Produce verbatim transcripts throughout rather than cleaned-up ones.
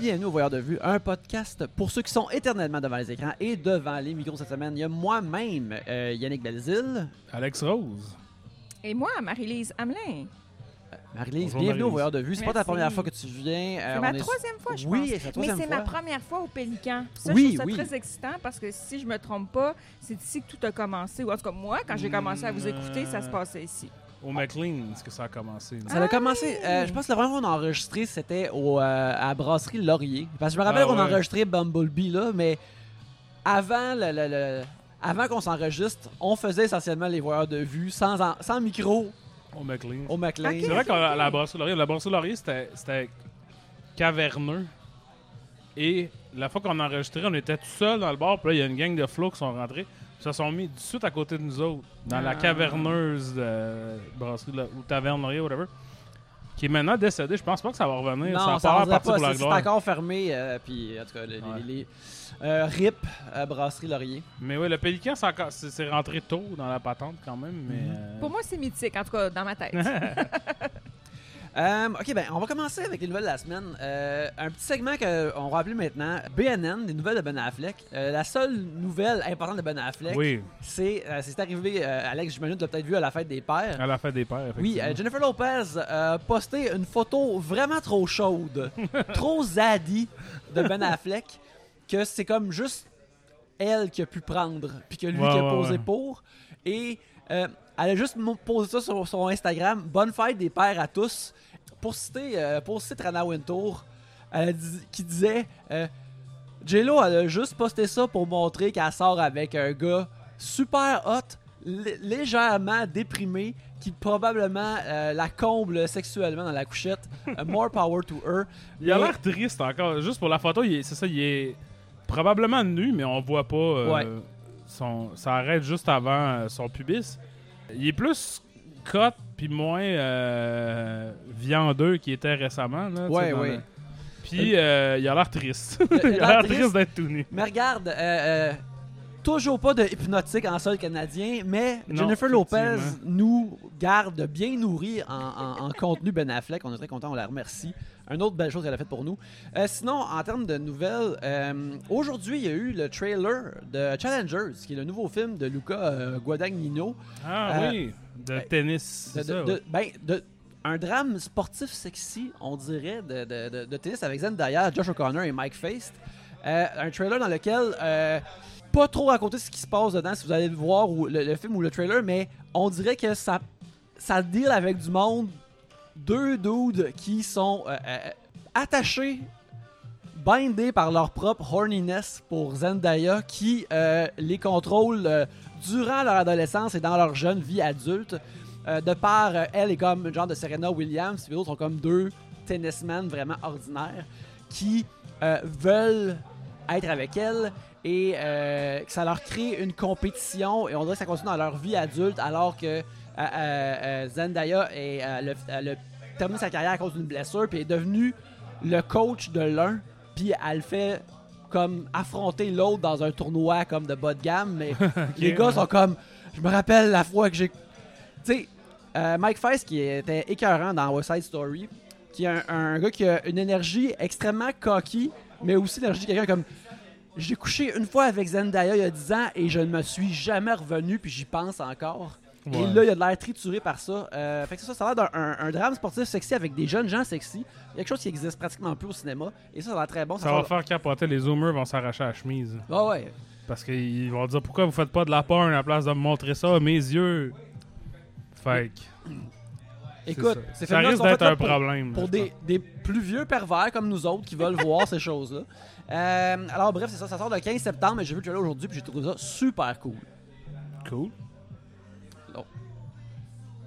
Bienvenue au Voyeur de Vue, un podcast pour ceux qui sont éternellement devant les écrans et devant les micros cette semaine. Il y a moi-même, euh, Yannick Belzile. Alex Rose. Et moi, Marilyse Hamelin. Euh, Marilyse, bienvenue Marilyse. Au Voyeur de Vue. C'est Merci. Pas ta première fois que tu viens. Euh, c'est ma est... troisième fois, je oui, pense. Oui, c'est la troisième fois. Mais c'est ma première fois au Pélican. Ça, oui, je trouve ça oui. très excitant parce que si je me trompe pas, c'est ici que tout a commencé. Ou en tout cas, moi, quand j'ai commencé à vous écouter, ça se passait ici. Au McLean, est-ce que ça a commencé? Non? Ça a commencé, euh, je pense que la première fois qu'on a enregistré, c'était au, euh, à la brasserie Laurier. Parce que je me rappelle ah, qu'on ouais. a enregistré Bumblebee, là, mais avant, le, le, le, avant qu'on s'enregistre, on faisait essentiellement les voyeurs de vue sans, en, sans micro. Au McLean. Au McLean. Okay, c'est vrai okay. qu'à la brasserie Laurier, la brasserie Laurier, c'était, c'était caverneux. Et la fois qu'on a enregistré, on était tout seul dans le bar, puis là, il y a une gang de flots qui sont rentrés. Se sont mis tout de suite à côté de nous autres, dans ah. la caverneuse euh, brasserie là, ou tavernerie, whatever, qui est maintenant décédée. Je pense pas que ça va revenir. Non, ça va ça pas partir pour la gloire. C'est encore fermé. Euh, puis, en tout cas, les, ouais. les, les euh, R I P euh, brasserie Laurier. Mais oui, le Pélican, c'est, encore, c'est, c'est rentré tôt dans la patente quand même. Mais, mm-hmm. euh... Pour moi, c'est mythique, en tout cas, dans ma tête. Euh, OK, ben on va commencer avec les nouvelles de la semaine. Euh, un petit segment qu'on rappelle maintenant, B N N, des nouvelles de Ben Affleck. Euh, la seule nouvelle importante de Ben Affleck, oui. c'est, euh, c'est arrivé, euh, Alex, j'imagine que tu l'as peut-être vu à la fête des pères. À la fête des pères, effectivement. Oui, euh, Jennifer Lopez a euh, posté une photo vraiment trop chaude, trop zadie de Ben Affleck, que c'est comme juste elle qui a pu prendre, puis que lui ouais, qui a posé ouais. pour. Et euh, elle a juste posé ça sur son Instagram, « Bonne fête des pères à tous ». Pour citer, euh, pour citer Trana Wintour, elle dit, qui disait euh, J-Lo, elle a juste posté ça pour montrer qu'elle sort avec un gars super hot, l- légèrement déprimé, qui probablement euh, la comble sexuellement dans la couchette. Uh, more power to her. Il a Et... l'air triste encore. Juste pour la photo, il est, c'est ça, il est probablement nu, mais on voit pas. Euh, ouais. son, ça arrête juste avant euh, son pubis. Il est plus cote puis moins euh, viandeux qu'il était récemment. Là, ouais, oui. Le... Puis euh, il a l'air triste. Il a l'air, l'air triste, triste d'être tout nu. Mais regarde, euh, euh, toujours pas de hypnotique en sol canadien, mais non, Jennifer Lopez nous garde bien nourris en, en, en contenu Ben Affleck. On est très contents, on la remercie. Une autre belle chose qu'elle a faite pour nous. Euh, sinon, en termes de nouvelles, euh, aujourd'hui, il y a eu le trailer de Challengers, qui est le nouveau film de Luca euh, Guadagnino. Ah euh, oui, de euh, tennis. De, de, de, ben, de, un drame sportif sexy, on dirait, de, de, de, de tennis avec Zendaya, Josh O'Connor et Mike Faist. Euh, un trailer dans lequel, euh, pas trop raconter ce qui se passe dedans, si vous allez voir ou, le, le film ou le trailer, mais on dirait que ça, ça deal avec du monde. Deux dudes qui sont euh, euh, attachés, bindés par leur propre horniness pour Zendaya, qui euh, les contrôle euh, durant leur adolescence et dans leur jeune vie adulte. Euh, de par, euh, elle est comme un genre de Serena Williams, et les autres sont comme deux tennismen vraiment ordinaires qui euh, veulent être avec elle et euh, que ça leur crée une compétition. Et on dirait que ça continue dans leur vie adulte alors que Euh, euh, Zendaya et, euh, le, elle a terminé sa carrière à cause d'une blessure puis est devenue le coach de l'un puis elle fait comme affronter l'autre dans un tournoi comme de bas de gamme mais okay, les gars ouais. sont comme je me rappelle la fois que j'ai tu sais euh, Mike Faist qui était écœurant dans West Side Story qui est un, un gars qui a une énergie extrêmement cocky mais aussi l'énergie de quelqu'un comme j'ai couché une fois avec Zendaya il y a dix ans et je ne me suis jamais revenu puis j'y pense encore. Ouais. Et là, il a de l'air trituré par ça. Euh, fait que ça, ça a l'air d'un un, un drame sportif sexy avec des jeunes gens sexy. Quelque chose qui existe pratiquement plus au cinéma. Et ça, ça a l'air très bon. Ça, ça va faire capoter. Les zoomers vont s'arracher à la chemise. Ah ouais. Parce qu'ils vont dire, pourquoi vous faites pas de la porn à la place de me montrer ça? Mes yeux. Fake. Écoute, c'est ça, ça risque d'être un pour, problème. Pour des, des plus vieux pervers comme nous autres qui veulent voir ces choses-là. Euh, alors bref, c'est ça. Ça sort le quinze septembre. Mais j'ai vu que là aujourd'hui puis j'ai trouvé ça super cool. Cool.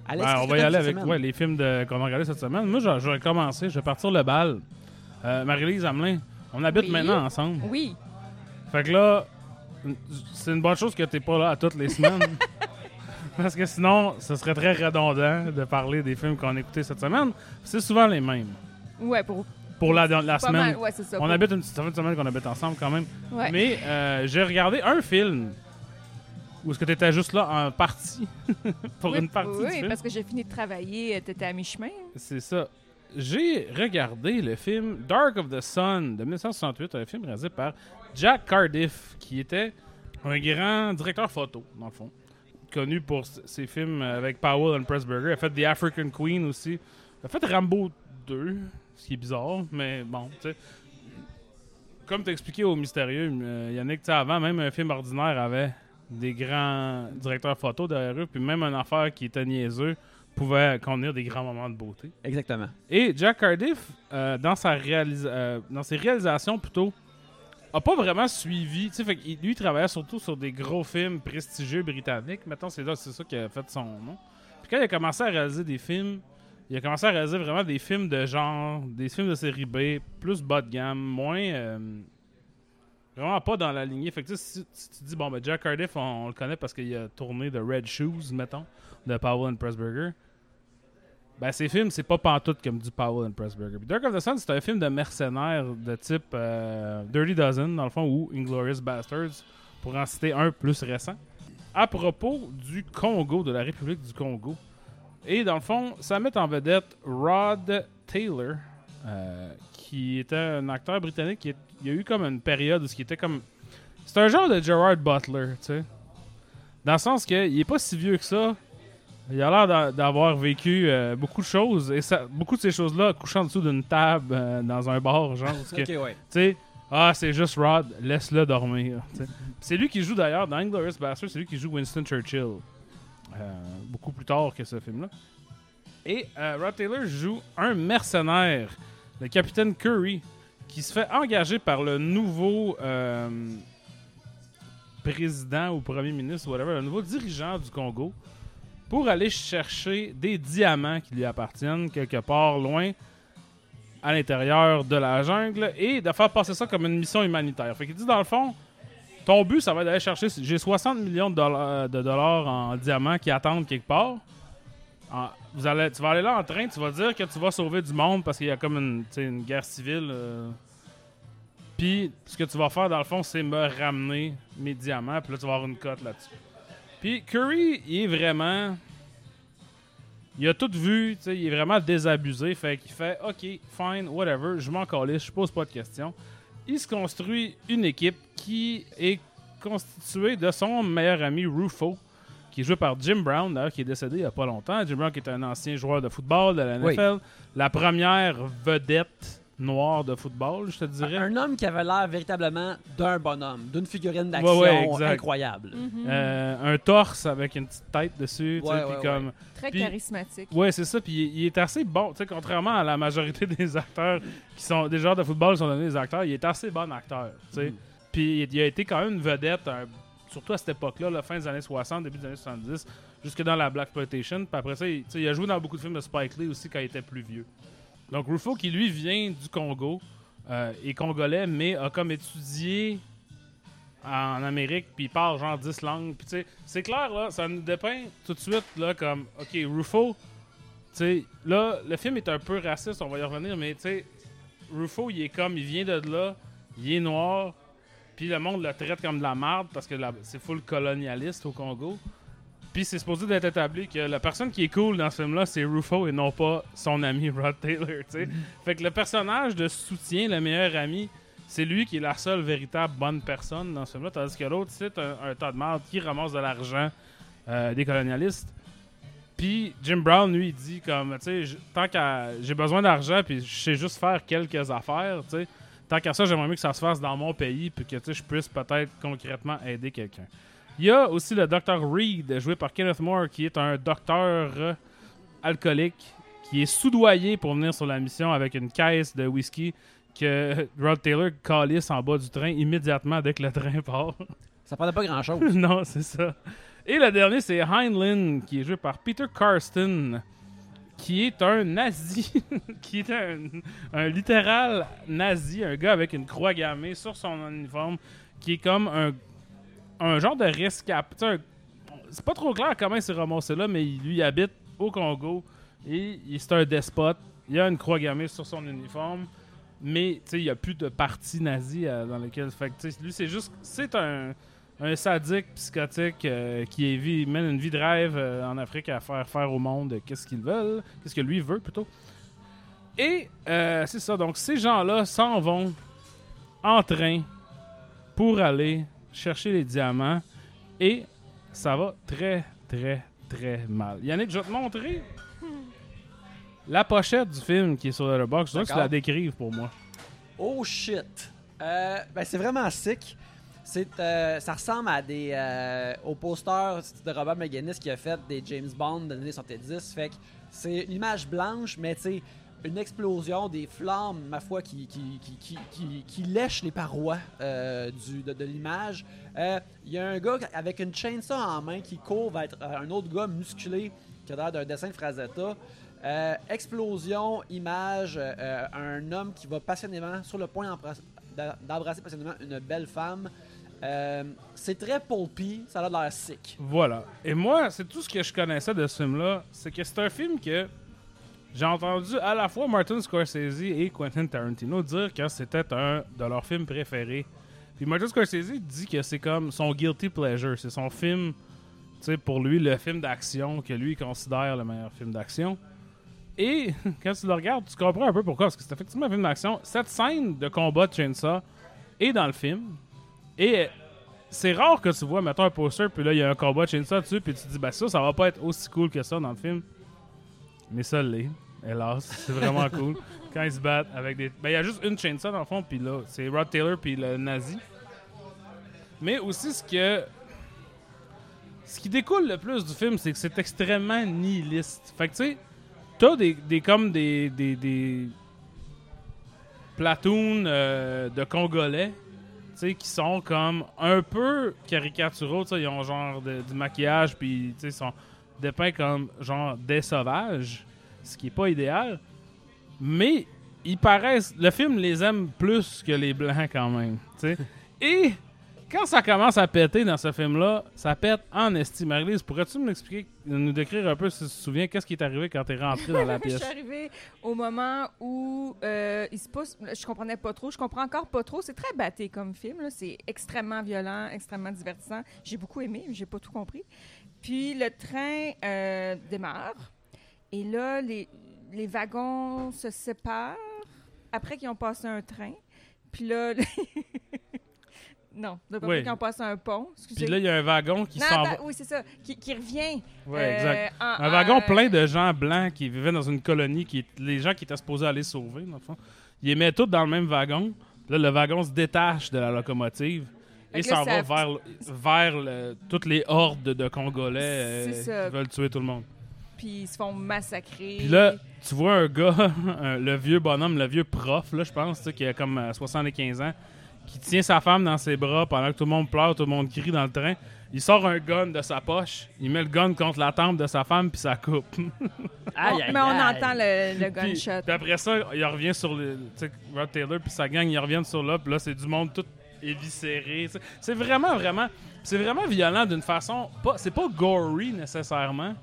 Alex, ben, on va y aller avec ouais, les films de, qu'on a regardés cette semaine. Moi, je, je vais commencer. Je vais partir le bal. Euh, Marilyse Hamelin, on habite oui. maintenant ensemble. Oui. Fait que là, c'est une bonne chose que t'es pas là à toutes les semaines. Parce que sinon, ce serait très redondant de parler des films qu'on a écoutés cette semaine. C'est souvent les mêmes. Ouais, pour Pour la, la semaine. Mal, ouais, c'est ça, on pour... habite une petite semaine qu'on habite ensemble quand même. Ouais. Mais euh, j'ai regardé un film. Ou est-ce que tu étais juste là en partie pour oui, une partie oui, du film? Oui, parce que j'ai fini de travailler, tu étais à mi-chemin. C'est ça. j'ai regardé le film Dark of the Sun de dix-neuf soixante-huit, un film réalisé par Jack Cardiff, qui était un grand directeur photo, dans le fond, connu pour ses films avec Powell and Pressburger. Il a fait The African Queen aussi. Il a fait Rambo deux, ce qui est bizarre, mais bon, tu sais. Comme t'expliquais au mystérieux, euh, Yannick, tu sais, avant, même un film ordinaire avait des grands directeurs photos derrière eux, puis même une affaire qui était niaiseux pouvait contenir des grands moments de beauté. Exactement. Et Jack Cardiff, euh, dans, sa réalisa- euh, dans ses réalisations plutôt, a pas vraiment suivi. Tu sais, fait qu'il, lui, il travaillait surtout sur des gros films prestigieux britanniques. Mettons, c'est, là, c'est ça qui a fait son nom. Puis quand il a commencé à réaliser des films, il a commencé à réaliser vraiment des films de genre, des films de série B, plus bas de gamme, moins... Euh, vraiment pas dans la lignée. Fait que si, si tu dis, bon, ben Jack Cardiff, on, on le connaît parce qu'il a tourné The Red Shoes, mettons, de Powell and Pressburger. Ben, ces films, c'est pas pantoute comme du Powell and Pressburger. Puis Dark of the Sun, c'est un film de mercenaires de type euh, Dirty Dozen, dans le fond, ou Inglourious Basterds, pour en citer un plus récent. À propos du Congo, de la République du Congo. Et dans le fond, ça met en vedette Rod Taylor, euh, qui était un acteur britannique qui est, il y a eu comme une période où ce qui était comme... C'est un genre de Gerard Butler, tu sais. Dans le sens qu'il est pas si vieux que ça. Il a l'air d'a- d'avoir vécu euh, beaucoup de choses. Et ça, beaucoup de ces choses-là, couchant en dessous d'une table, euh, dans un bar, genre. Que, okay, ouais. Tu sais, ah, c'est juste Rod, laisse-le dormir. T'sais. C'est lui qui joue d'ailleurs dans Inglourious Basterds, c'est lui qui joue Winston Churchill. Euh, beaucoup plus tard que ce film-là. Et euh, Rod Taylor joue un mercenaire, le capitaine Curry, qui se fait engager par le nouveau euh, président ou premier ministre, whatever, le nouveau dirigeant du Congo, pour aller chercher des diamants qui lui appartiennent quelque part loin à l'intérieur de la jungle et de faire passer ça comme une mission humanitaire. Fait qu'il dit, dans le fond, ton but, ça va être d'aller chercher... J'ai soixante millions de dollars en diamants qui attendent quelque part. En, vous allez, tu vas aller là en train, tu vas dire que tu vas sauver du monde parce qu'il y a comme une, une guerre civile. Euh. Puis, ce que tu vas faire, dans le fond, c'est me ramener mes diamants. Puis là, tu vas avoir une cote là-dessus. Puis, Curry, il est vraiment... Il a tout vu. Il est vraiment désabusé. Fait qu'il fait « OK, fine, whatever. Je m'en calisse. Je pose pas de questions. » Il se construit une équipe qui est constituée de son meilleur ami Rufo, qui est joué par Jim Brown, d'ailleurs, qui est décédé il n'y a pas longtemps. Jim Brown, qui est un ancien joueur de football de la N F L, oui. La première vedette noire de football, je te dirais. Un, un homme qui avait l'air véritablement d'un bonhomme, d'une figurine d'action ouais, ouais, incroyable. Mm-hmm. Euh, un torse avec une petite tête dessus. Ouais, ouais, ouais. Comme... Très pis, charismatique. Oui, c'est ça. Puis il, il est assez bon. Contrairement à la majorité des acteurs qui sont des joueurs de football qui sont devenus des acteurs, il est assez bon acteur. Mm. Puis il a été quand même une vedette, un, surtout à cette époque-là, la fin des années soixante, début des années soixante-dix, jusque dans la Blaxploitation. Puis après ça, il, il a joué dans beaucoup de films de Spike Lee aussi quand il était plus vieux. Donc, Rufo, qui lui vient du Congo, euh, est congolais, mais a comme étudié en Amérique, puis il parle genre dix langues. Puis tu sais, c'est clair, là, ça nous dépeint tout de suite, là, comme, OK, Rufo, tu sais, là, le film est un peu raciste, on va y revenir, mais tu sais, Rufo, il est comme, il vient de là, il est noir, puis le monde le traite comme de la merde, parce que la, c'est full colonialiste au Congo. Puis c'est supposé d'être établi que la personne qui est cool dans ce film-là, c'est Rufo et non pas son ami Rod Taylor, tu sais. Fait que le personnage de soutien, le meilleur ami, c'est lui qui est la seule véritable bonne personne dans ce film-là, tandis que l'autre, c'est un, un tas de merde qui ramasse de l'argent euh, des colonialistes. Puis Jim Brown, lui, il dit comme, tu sais, tant qu'à j'ai besoin d'argent, puis je sais juste faire quelques affaires, tu sais. Tant qu'à ça, j'aimerais mieux que ça se fasse dans mon pays, puis que, tu sais, je puisse peut-être concrètement aider quelqu'un. Il y a aussi le docteur Reed, joué par Kenneth Moore, qui est un docteur euh, alcoolique, qui est soudoyé pour venir sur la mission avec une caisse de whisky que Rod Taylor calisse en bas du train immédiatement dès que le train part. Ça prenait pas grand-chose. Non, c'est ça. Et le dernier, c'est Heinlein, qui est joué par Peter Carsten, qui est un nazi, qui est un, un littéral nazi, un gars avec une croix gammée sur son uniforme, qui est comme un... un genre de rescapé. C'est pas trop clair comment il s'est ramassé là, mais il, lui, il habite au Congo et il, c'est un despote. Il a une croix gammée sur son uniforme, mais il n'y a plus de parti nazi euh, dans lequel... Fait que, lui, c'est juste... C'est un, un sadique psychotique euh, qui vit, mène une vie de rêve euh, en Afrique à faire faire au monde qu'est-ce qu'ils veulent, qu'est-ce que lui veut, plutôt. Et euh, c'est ça, donc ces gens-là s'en vont en train pour aller chercher les diamants et ça va très, très, très mal. Yannick, je vais te montrer la pochette du film qui est sur le box. Je veux que tu la décrives pour moi. Oh shit! Euh, ben c'est vraiment sick. C'est, euh, ça ressemble à des euh, aux posters de Robert McGuinness qui a fait des James Bond de l'année soixante-dix. Fait que c'est une image blanche, mais tu sais, une explosion, des flammes, ma foi, qui, qui, qui, qui, qui, qui lèchent les parois euh, du, de, de l'image. Il euh, y a un gars avec une chainsaw en main qui court vers un autre gars musclé qui a l'air d'un dessin de Frazetta. Euh, explosion, image, euh, un homme qui va passionnément, sur le point d'embrasser passionnément une belle femme. Euh, c'est très pulpy, ça a l'air sick. Voilà. Et moi, c'est tout ce que je connaissais de ce film-là. C'est que c'est un film que j'ai entendu à la fois Martin Scorsese et Quentin Tarantino dire que c'était un de leurs films préférés. Puis Martin Scorsese dit que c'est comme son guilty pleasure. C'est son film, tu sais, pour lui, le film d'action que lui considère le meilleur film d'action. Et quand tu le regardes, tu comprends un peu pourquoi. Parce que c'est effectivement un film d'action. Cette scène de combat de Chainsaw est dans le film. Et c'est rare que tu vois, mettons, un poster, puis là, il y a un combat de Chainsaw dessus, puis tu te dis, bah ça, ça va pas être aussi cool que ça dans le film. Mais ça l'est, hélas, c'est vraiment cool. Quand ils se battent avec des... Ben, il y a juste une chainsaw dans le fond, puis là, c'est Rod Taylor puis le nazi. Mais aussi, ce que... Ce qui découle le plus du film, c'est que c'est extrêmement nihiliste. Fait que, tu sais, t'as des, des comme des... des, des... platoons euh, de Congolais, tu sais, qui sont comme un peu caricaturaux, tu sais, ils ont genre de, du maquillage, puis, tu sais, ils sont... dépeints comme genre des sauvages, ce qui est pas idéal, mais ils paraissent, le film les aime plus que les blancs quand même, tu sais. Et quand ça commence à péter dans ce film-là, ça pète en estime. Marilyse, pourrais-tu nous expliquer, nous décrire un peu, si tu te souviens, qu'est-ce qui est arrivé quand t'es rentré dans la pièce? Je suis arrivée au moment où euh, il se passe, je comprenais pas trop, je comprends encore pas trop. C'est très batté comme film, là. C'est extrêmement violent, extrêmement divertissant. J'ai beaucoup aimé, mais j'ai pas tout compris. Puis le train euh, démarre et là, les, les wagons se séparent après qu'ils ont passé un train. Puis là, les... non, d'après oui. qu'ils ont passé un pont. Excusez-moi. Puis là, il y a un wagon qui non, s'en va. Oui, c'est ça, qui, qui revient. Oui, euh, exact. En, un wagon euh... plein de gens blancs qui vivaient dans une colonie, qui les gens qui étaient supposés aller sauver, dans le fond. Ils les mettaient tous dans le même wagon. Puis là, le wagon se détache de la locomotive. Et s'en va vers, vers le, toutes les hordes de Congolais euh, qui veulent tuer tout le monde. Puis ils se font massacrer. Puis là, tu vois un gars, un, le vieux bonhomme, le vieux prof, là, je pense, qui a comme euh, soixante-quinze ans, qui tient sa femme dans ses bras pendant que tout le monde pleure, tout le monde crie dans le train. Il sort un gun de sa poche, il met le gun contre la tempe de sa femme, puis ça coupe. Aïe, aïe, mais on aïe. entend le, le gunshot. Puis, puis après ça, il revient sur le. Tu sais, Rod Taylor, puis sa gang, ils reviennent sur là, puis là, c'est du monde tout. Éviscéré. C'est vraiment, vraiment... C'est vraiment violent d'une façon... Pas, c'est pas gory, nécessairement,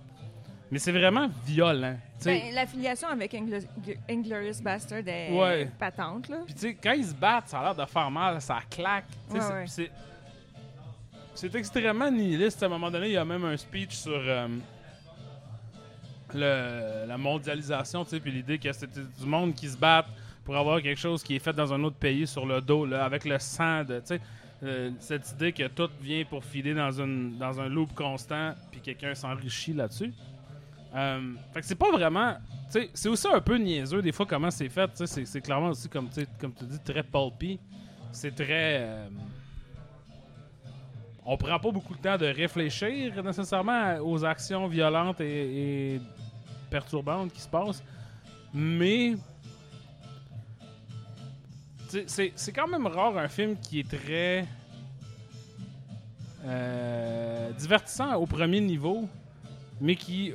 mais c'est vraiment violent. Ben, l'affiliation avec Ingl- Inglourious Bastard est ouais. patente, là. Puis, tu sais, quand ils se battent, ça a l'air de faire mal, ça claque. Ouais, c'est, ouais. C'est, c'est extrêmement nihiliste. À un moment donné, il y a même un speech sur euh, le, la mondialisation, tu sais, puis l'idée que c'était du monde qui se batte pour avoir quelque chose qui est fait dans un autre pays sur le dos, là, avec le sang de, tu sais, euh, cette idée que tout vient pour filer dans, une, dans un loop constant, puis quelqu'un s'enrichit là-dessus. Euh, fait que c'est pas vraiment, tu sais, c'est aussi un peu niaiseux des fois comment c'est fait, tu sais, c'est, c'est clairement aussi comme, tu sais, comme tu dis, très pulpy. C'est très, euh, on prend pas beaucoup de temps de réfléchir nécessairement aux actions violentes et, et perturbantes qui se passent, mais C'est, c'est quand même rare un film qui est très euh, divertissant au premier niveau, mais qui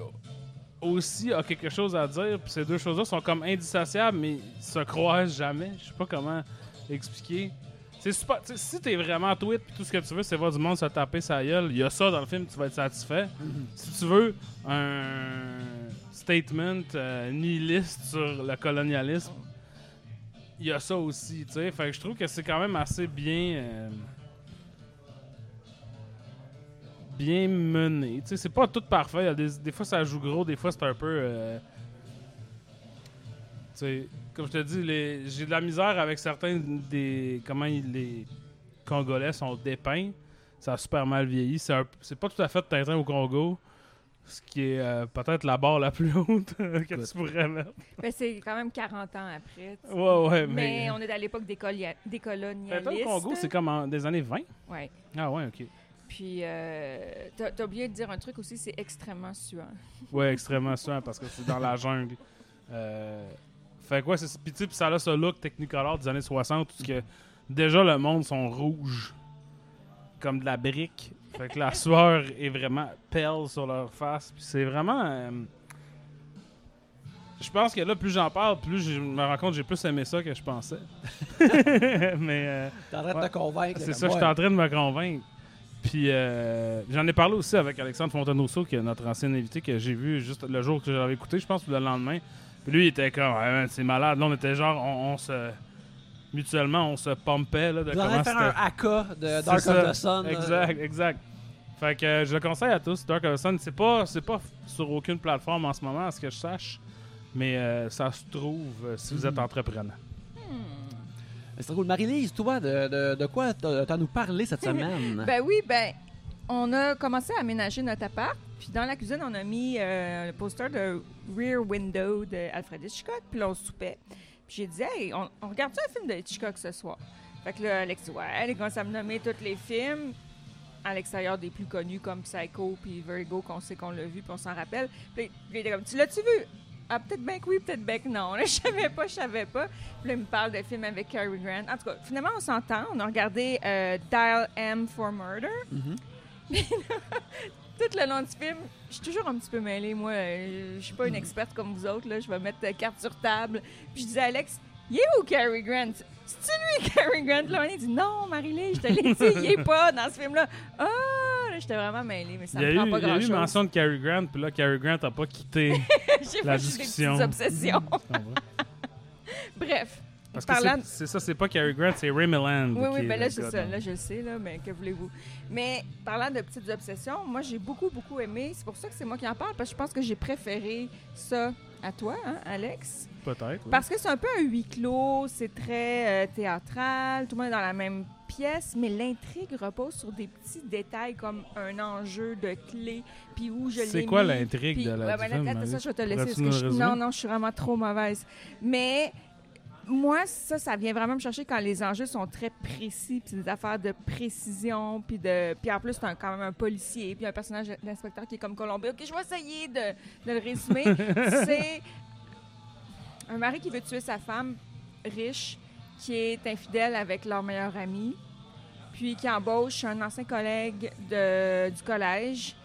aussi a quelque chose à dire. Puis ces deux choses-là sont comme indissociables, mais se croisent jamais. Je sais pas comment expliquer. C'est super. Si t'es vraiment tweet puis tout ce que tu veux, c'est voir du monde se taper sa gueule. Il y a ça dans le film, tu vas être satisfait. Mm-hmm. Si tu veux un statement euh, nihiliste sur le colonialisme, il y a ça aussi, tu sais. Fait que je trouve que c'est quand même assez bien... Euh, bien mené, tu sais. C'est pas tout parfait. Des, des fois, ça joue gros. Des fois, c'est un peu... Euh, T'sais, comme je te dis, les, j'ai de la misère avec certains des... Comment les Congolais sont dépeints. Ça a super mal vieilli. C'est, un, c'est pas tout à fait Tintin au Congo, ce qui est euh, peut-être la barre la plus haute que tu pourrais mettre. Mais c'est quand même quarante ans après. T'sais. Ouais, ouais. Mais... mais on est à l'époque des, colia- des colonialistes. Tintin au Congo, c'est comme en, des années vingt? Ouais. Ah ouais, OK. Puis, euh, t'as, t'as oublié de dire un truc aussi, c'est extrêmement suant. Ouais, extrêmement suant, parce que c'est dans la jungle. Euh... Fait quoi, ouais, c'est pis tu sais, ça a ce look Technicolor des années soixante où que déjà le monde sont rouges comme de la brique. Fait que la sueur est vraiment pelle sur leur face. Puis c'est vraiment euh... je pense que là plus j'en parle, plus je me rends compte que j'ai plus aimé ça que je pensais. Mais euh, t'es en train de ouais, te convaincre. C'est ça, je suis en train de me convaincre. Puis euh, j'en ai parlé aussi avec Alexandre Fontaine-Rousseau, qui est notre ancien invité que j'ai vu juste le jour que j'avais écouté, je pense, ou le lendemain. Puis lui, il était comme, hey, c'est malade. Là, on était genre, on, on se. Mutuellement, on se pompait. Là, de vous comment faire un haka de Dark c'est of the Sun. Exact, euh... exact. Fait que euh, je le conseille à tous, Dark of the Sun. C'est pas, c'est pas sur aucune plateforme en ce moment, à ce que je sache, mais euh, ça se trouve euh, si vous êtes entrepreneur. Hmm. C'est cool. Marilyse, toi, de, de, de quoi t'as nous parlé cette semaine? Ben oui, ben. On a commencé à aménager notre appart, puis dans la cuisine, on a mis euh, le poster de Rear Window d'Alfred Hitchcock, puis là, on soupait. Puis j'ai dit, hey, on, on regarde-tu un film de Hitchcock ce soir? Fait que là, Alex dit, ouais, les gars, ça me nommait tous les films à l'extérieur des plus connus comme Psycho, puis Vertigo, qu'on sait qu'on l'a vu, puis on s'en rappelle. Puis il était comme, tu l'as-tu vu? Ah, peut-être bien que oui, peut-être bien que non. Je savais pas, je savais pas. Puis là, il me parle de films avec Cary Grant. En tout cas, finalement, on s'entend. On a regardé euh, Dial M for Murder. Mm-hmm. Mais là, tout le long du film, je suis toujours un petit peu mêlée. Moi, je suis pas une experte comme vous autres. Là. Je vais mettre carte sur table. Puis je disais à Alex, « Il est où, Cary Grant? » « C'est-tu lui, Cary Grant? » Là, on dit, « Non, Marie-Lise, je te l'ai dit, il est pas dans ce film-là. » Ah, oh, là, j'étais vraiment mêlée, mais ça me prend eu, pas grand-chose. Il y a eu mention de Cary Grant, puis là, Cary Grant a pas quitté la discussion. J'ai des petites obsessions. Bref. Parce que c'est, c'est ça, c'est pas Cary Grant, c'est Ray Milland. Oui, oui, mais là, c'est ça. Là, je le sais, là, mais que voulez-vous? Mais parlant de petites obsessions, moi, j'ai beaucoup, beaucoup aimé. C'est pour ça que c'est moi qui en parle, parce que je pense que j'ai préféré ça à toi, hein, Alex? Peut-être, oui. Parce que c'est un peu un huis clos, c'est très euh, théâtral, tout le monde est dans la même pièce, mais l'intrigue repose sur des petits détails comme un enjeu de clé, puis où je c'est l'ai C'est quoi mis, l'intrigue puis, de la ouais, film? Attends, ça, je vais te laisser. Parce que je, non, non, je suis vraiment trop mauvaise. Mais... moi, ça, ça vient vraiment me chercher quand les enjeux sont très précis, puis des affaires de précision, puis de... Puis en plus, t'as quand même un policier, puis un personnage d'inspecteur qui est comme Colombé. OK, je vais essayer de, de le résumer. C'est un mari qui veut tuer sa femme riche, qui est infidèle avec leur meilleur ami, puis qui embauche un ancien collègue de, du collège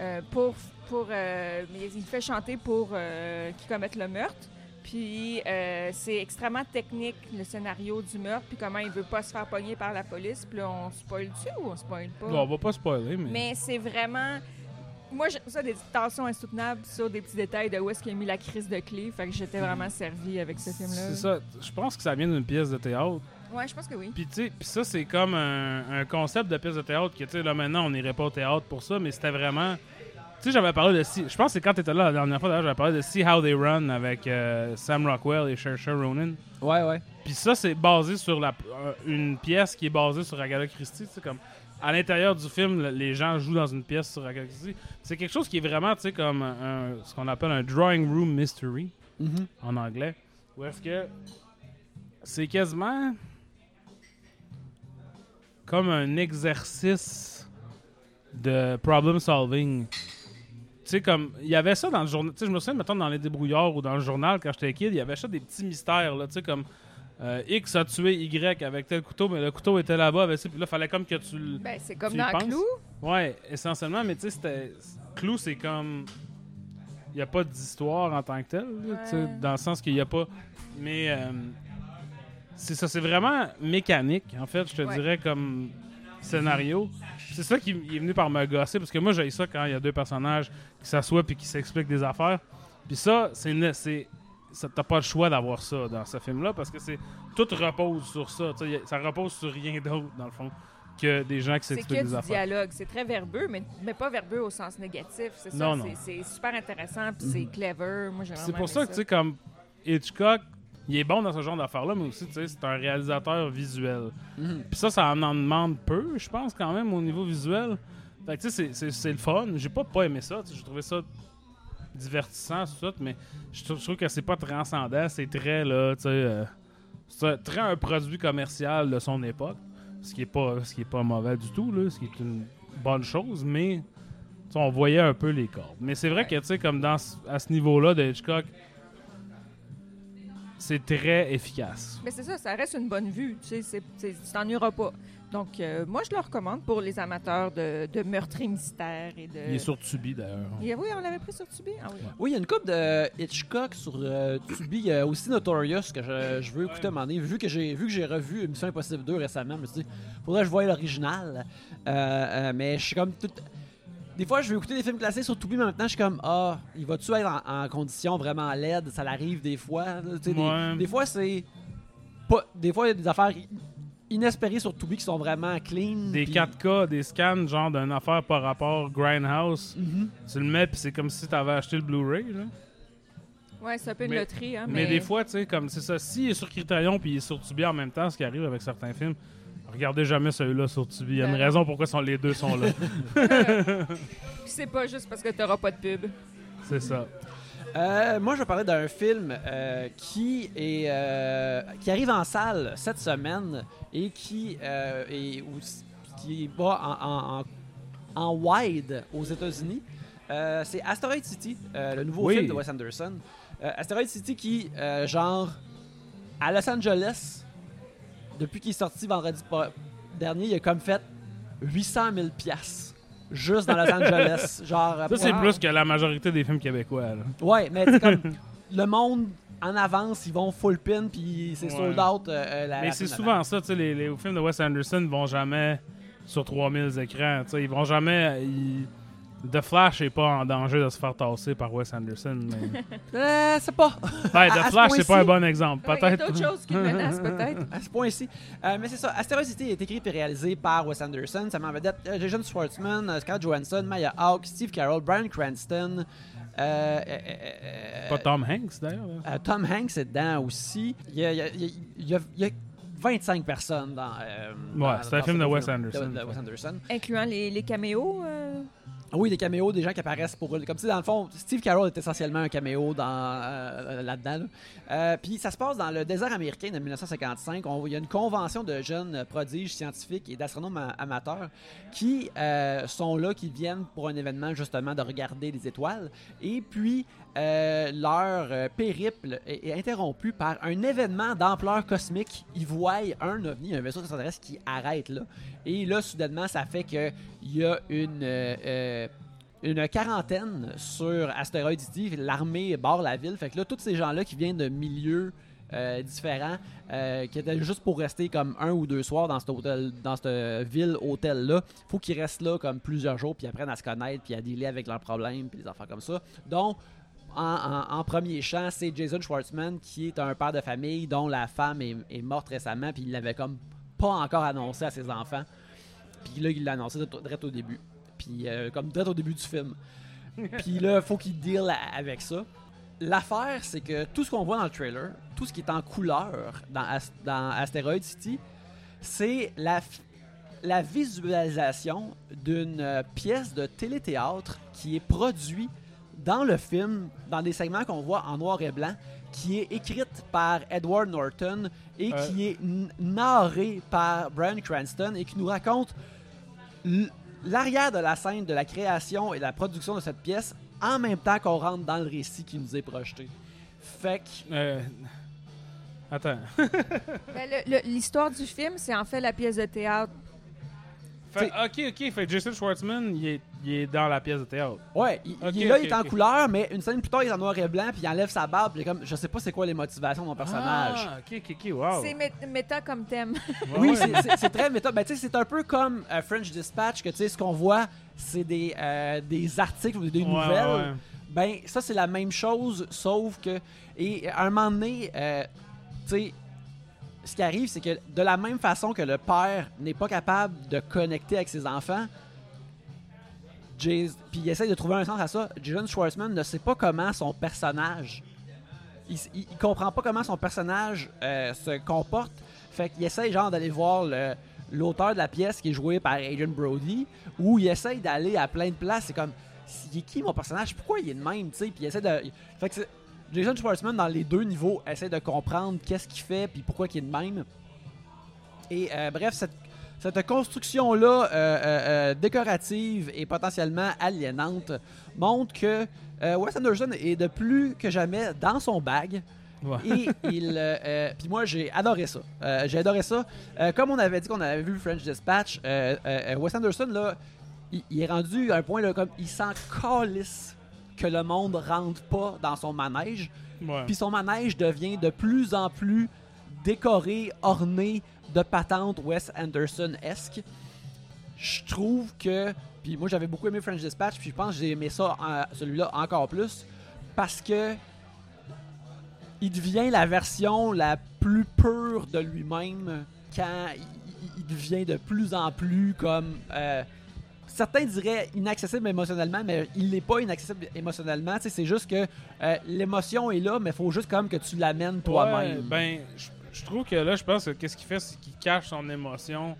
euh, pour... pour euh, il fait chanter pour euh, qu'il commette le meurtre. Puis euh, c'est extrêmement technique, le scénario du meurtre, puis comment il veut pas se faire pogner par la police. Puis là, on spoil-tu ou on spoil pas? Non, on va pas spoiler, mais... Mais c'est vraiment... Moi, j'ai ça, des tensions insoutenables sur des petits détails de où est-ce qu'il a mis la crise de clé. Fait que j'étais vraiment servie avec ce film-là. C'est ça. Je pense que ça vient d'une pièce de théâtre. Ouais, je pense que oui. Puis tu sais, puis ça, c'est comme un, un concept de pièce de théâtre que, tu sais, là, maintenant, on n'irait pas au théâtre pour ça, mais c'était vraiment... Tu sais, j'avais parlé de See... Je pense que c'est quand t'étais là la dernière fois, d'ailleurs, j'avais parlé de See How They Run avec euh, Sam Rockwell et Saoirse Ronan. Ouais, ouais. Puis ça, c'est basé sur la... une pièce qui est basée sur Agatha Christie. Tu sais, comme... À l'intérieur du film, les gens jouent dans une pièce sur Agatha Christie. C'est quelque chose qui est vraiment, tu sais, comme un... ce qu'on appelle un drawing room mystery, mm-hmm, en anglais. Où est-ce que c'est quasiment comme un exercice de problem solving. Tu sais, comme, il y avait ça dans le journal. Tu sais, je me souviens, mettons, dans Les Débrouillards ou dans le journal, quand j'étais kid, il y avait ça des petits mystères, là, tu sais, comme euh, X a tué Y avec tel couteau, mais le couteau était là-bas, ben, puis là, fallait comme que tu le. Ben, c'est comme dans Clou. Ouais, essentiellement, mais tu sais, c'était. Clou, c'est comme. Il n'y a pas d'histoire en tant que telle, là, tu sais, dans le sens qu'il n'y a pas. Mais. Euh, c'est ça, c'est vraiment mécanique, en fait, je te ouais. dirais, comme scénario. C'est ça qui est venu par me gosser, parce que moi, j'ai ça quand il y a deux personnages qui s'assoient puis qui s'expliquent des affaires. Puis ça, c'est, c'est, ça, t'as pas le choix d'avoir ça dans ce film-là, parce que c'est, tout repose sur ça. T'sais, ça repose sur rien d'autre, dans le fond, que des gens qui s'expliquent des affaires. C'est que du dialogue. C'est très verbeux, mais, mais pas verbeux au sens négatif. C'est ça, non, c'est, non. c'est super intéressant, puis c'est clever. Moi, j'ai vraiment aimé ça. C'est pour ça que, tu sais, comme Hitchcock, il est bon dans ce genre d'affaires-là, mais aussi, tu sais, c'est un réalisateur visuel. Mm-hmm. Puis ça, ça en, en demande peu, je pense, quand même, au niveau visuel. Fait que, tu sais, c'est, c'est, c'est le fun. J'ai pas, pas aimé ça. J'ai trouvé ça divertissant, tout ça, mais je trouve, je trouve que c'est pas transcendant. C'est très, là, tu sais, euh, c'est très un produit commercial de son époque. Ce qui est pas, ce qui est pas mauvais du tout, là, ce qui est une bonne chose, mais on voyait un peu les cordes. Mais c'est vrai que, tu sais, comme dans, à ce niveau-là de Hitchcock, c'est très efficace. Mais c'est ça, ça reste une bonne vue. Tu sais, tu t'ennuieras pas. Donc, euh, moi, je le recommande pour les amateurs de, de meurtriers mystères. Et de... Il est sur Tubi, d'ailleurs. Et, oui, on l'avait pris sur Tubi. Ah, oui. Ouais. Oui, il y a une couple de Hitchcock sur euh, Tubi. Il y a aussi Notorious, que je, je veux écouter à un moment donné. Vu que j'ai, vu que j'ai revu Mission Impossible deux récemment, je me suis dit, faudrait que je voie l'original. Euh, euh, mais je suis comme tout... Des fois, je vais écouter des films classés sur Tubi, mais maintenant, je suis comme, ah, il va-tu être en, en condition vraiment laide? Ça l'arrive des fois. T'sais, ouais. des, des fois, c'est... Pas, des fois, il y a des affaires inespérées sur Tubi qui sont vraiment clean. Des pis... quatre K, des scans, genre d'une affaire par rapport Grindhouse. Mm-hmm. Tu le mets, puis c'est comme si tu avais acheté le Blu-ray. Là. Ouais, c'est un peu une loterie. Hein, mais... mais des fois, tu sais, comme c'est ça. S'il est sur Criterion, puis il est sur Tubi en même temps, ce qui arrive avec certains films... Regardez jamais celui-là sur Tubi. Il y a une raison pourquoi sont, les deux sont là. euh, c'est pas juste parce que t'auras pas de pub. C'est ça. Euh, moi, je vais parler d'un film euh, qui est euh, qui arrive en salle cette semaine et qui euh, est aussi, qui va en, en, en, en wide aux États-Unis. Euh, c'est Asteroid City, euh, le nouveau oui. film de Wes Anderson. Euh, Asteroid City qui, euh, genre, à Los Angeles... Depuis qu'il est sorti vendredi dernier, il a comme fait huit cent mille dollars juste dans Los Angeles. Genre, ça, wow. C'est plus que la majorité des films québécois. Là. Ouais, mais c'est comme le monde en avance, ils vont full pin, puis c'est ouais. sold out. Euh, la, mais la c'est souvent ça, tu sais, les, les films de Wes Anderson ne vont jamais sur trois mille écrans. Tu sais, ils vont jamais. Ils... The Flash n'est pas en danger de se faire tasser par Wes Anderson. Mais... euh, c'est pas. Ouais, The à, à Flash, ce c'est pas un bon exemple. Peut-être. Il y a d'autres choses qui menacent, peut-être. À ce point-ci. Euh, mais c'est ça. Asteroid City est écrit et réalisé par Wes Anderson. Ça m'en vedette euh, Jason Schwartzman, euh, Scott Johansson, Maya Hawke, Steve Carell, Bryan Cranston. Euh, euh, euh, pas Tom Hanks, d'ailleurs. Euh, Tom Hanks est dedans aussi. Il y a, il y a, il y a, il y a vingt-cinq personnes dans. Euh, ouais, dans, c'est dans un film de Wes Anderson. De, de Wes Anderson. Incluant les, les caméos. Euh... Oui, des caméos, des gens qui apparaissent pour eux. Comme si, dans le fond, Steve Carell est essentiellement un caméo dans, euh, là-dedans. Là. Euh, puis ça se passe dans le désert américain de dix-neuf cent cinquante-cinq. On, il y a une convention de jeunes prodiges scientifiques et d'astronomes am- amateurs qui euh, sont là, qui viennent pour un événement, justement, de regarder les étoiles. Et puis, euh, leur euh, périple est, est interrompu par un événement d'ampleur cosmique. Ils voient un ovni, un vaisseau extraterrestre qui arrête là. Et là, soudainement, ça fait qu'il y a une... Euh, euh, une quarantaine sur Asteroid City, l'armée barre la ville. Fait que là, tous ces gens-là qui viennent de milieux euh, différents, euh, qui étaient juste pour rester comme un ou deux soirs dans cet hôtel, dans cette ville-hôtel-là, faut qu'ils restent là comme plusieurs jours, puis apprennent à se connaître, puis à dealer avec leurs problèmes, puis les affaires comme ça. Donc, en, en, en premier champ, c'est Jason Schwartzman, qui est un père de famille dont la femme est, est morte récemment, puis il l'avait comme pas encore annoncé à ses enfants. Puis là, il l'a annoncé direct au début. Puis, euh, comme peut-être au début du film. Puis là, il faut qu'il deal avec ça. L'affaire, c'est que tout ce qu'on voit dans le trailer, tout ce qui est en couleur dans, As- dans Asteroid City, c'est la, f- la visualisation d'une pièce de téléthéâtre qui est produite dans le film, dans des segments qu'on voit en noir et blanc, qui est écrite par Edward Norton et euh. qui est n- narrée par Bryan Cranston et qui nous raconte... L- l'arrière de la scène de la création et de la production de cette pièce en même temps qu'on rentre dans le récit qui nous est projeté. Fait que... Euh, attends. ben le, le, l'histoire du film, c'est en fait la pièce de théâtre. Fait, ok, ok. Fait que Jason Schwartzman, il est, il est dans la pièce de théâtre. Ouais, il, okay, il est là, okay, il est en okay. couleur, mais une scène plus tard, il est en noir et blanc, puis il enlève sa barbe, puis il est comme, je sais pas c'est quoi les motivations de mon personnage. Ah, ok, ok, ok, wow. C'est mé- méta comme thème. Oui, c'est, c'est, c'est très méta. Ben, tu sais, c'est un peu comme euh, French Dispatch, que tu sais, ce qu'on voit, c'est des, euh, des articles ou des ouais, nouvelles. Ouais. Ben, ça, c'est la même chose, sauf que. Et à un moment donné, euh, tu sais. Ce qui arrive, c'est que de la même façon que le père n'est pas capable de connecter avec ses enfants, Jay- puis il essaie de trouver un sens à ça, Jason Schwartzman ne sait pas comment son personnage il, il, il comprend pas comment son personnage euh, se comporte. Fait qu'il essaie genre d'aller voir le, l'auteur de la pièce qui est joué par Adrian Brody, où il essaie d'aller à plein de places. C'est comme, il est qui mon personnage? Pourquoi il est de même? T'sais? Puis il essaie de... Fait que c'est... Jason Schwartzman, dans les deux niveaux, essaie de comprendre qu'est-ce qu'il fait puis pourquoi il est de même. Et euh, bref, cette, cette construction-là, euh, euh, décorative et potentiellement aliénante, montre que euh, Wes Anderson est de plus que jamais dans son bag. Ouais. Et il, euh, euh, puis moi, j'ai adoré ça. Euh, j'ai adoré ça. Euh, comme on avait dit qu'on avait vu French Dispatch, euh, euh, Wes Anderson, là, il, il est rendu à un point là, comme il s'en calisse que le monde rentre pas dans son manège. Ouais. Puis son manège devient de plus en plus décoré, orné de patentes Wes Anderson-esque. Je trouve que... Puis moi, j'avais beaucoup aimé French Dispatch, puis je pense que j'ai aimé ça, en, celui-là, encore plus, parce que il devient la version la plus pure de lui-même quand il, il devient de plus en plus comme... Euh, certains diraient inaccessible émotionnellement, mais il n'est pas inaccessible émotionnellement. T'sais, c'est juste que euh, l'émotion est là, mais il faut juste comme que tu l'amènes toi-même. Ouais, ben, je, je trouve que là, je pense que qu'est-ce qu'il fait, c'est qu'il cache son émotion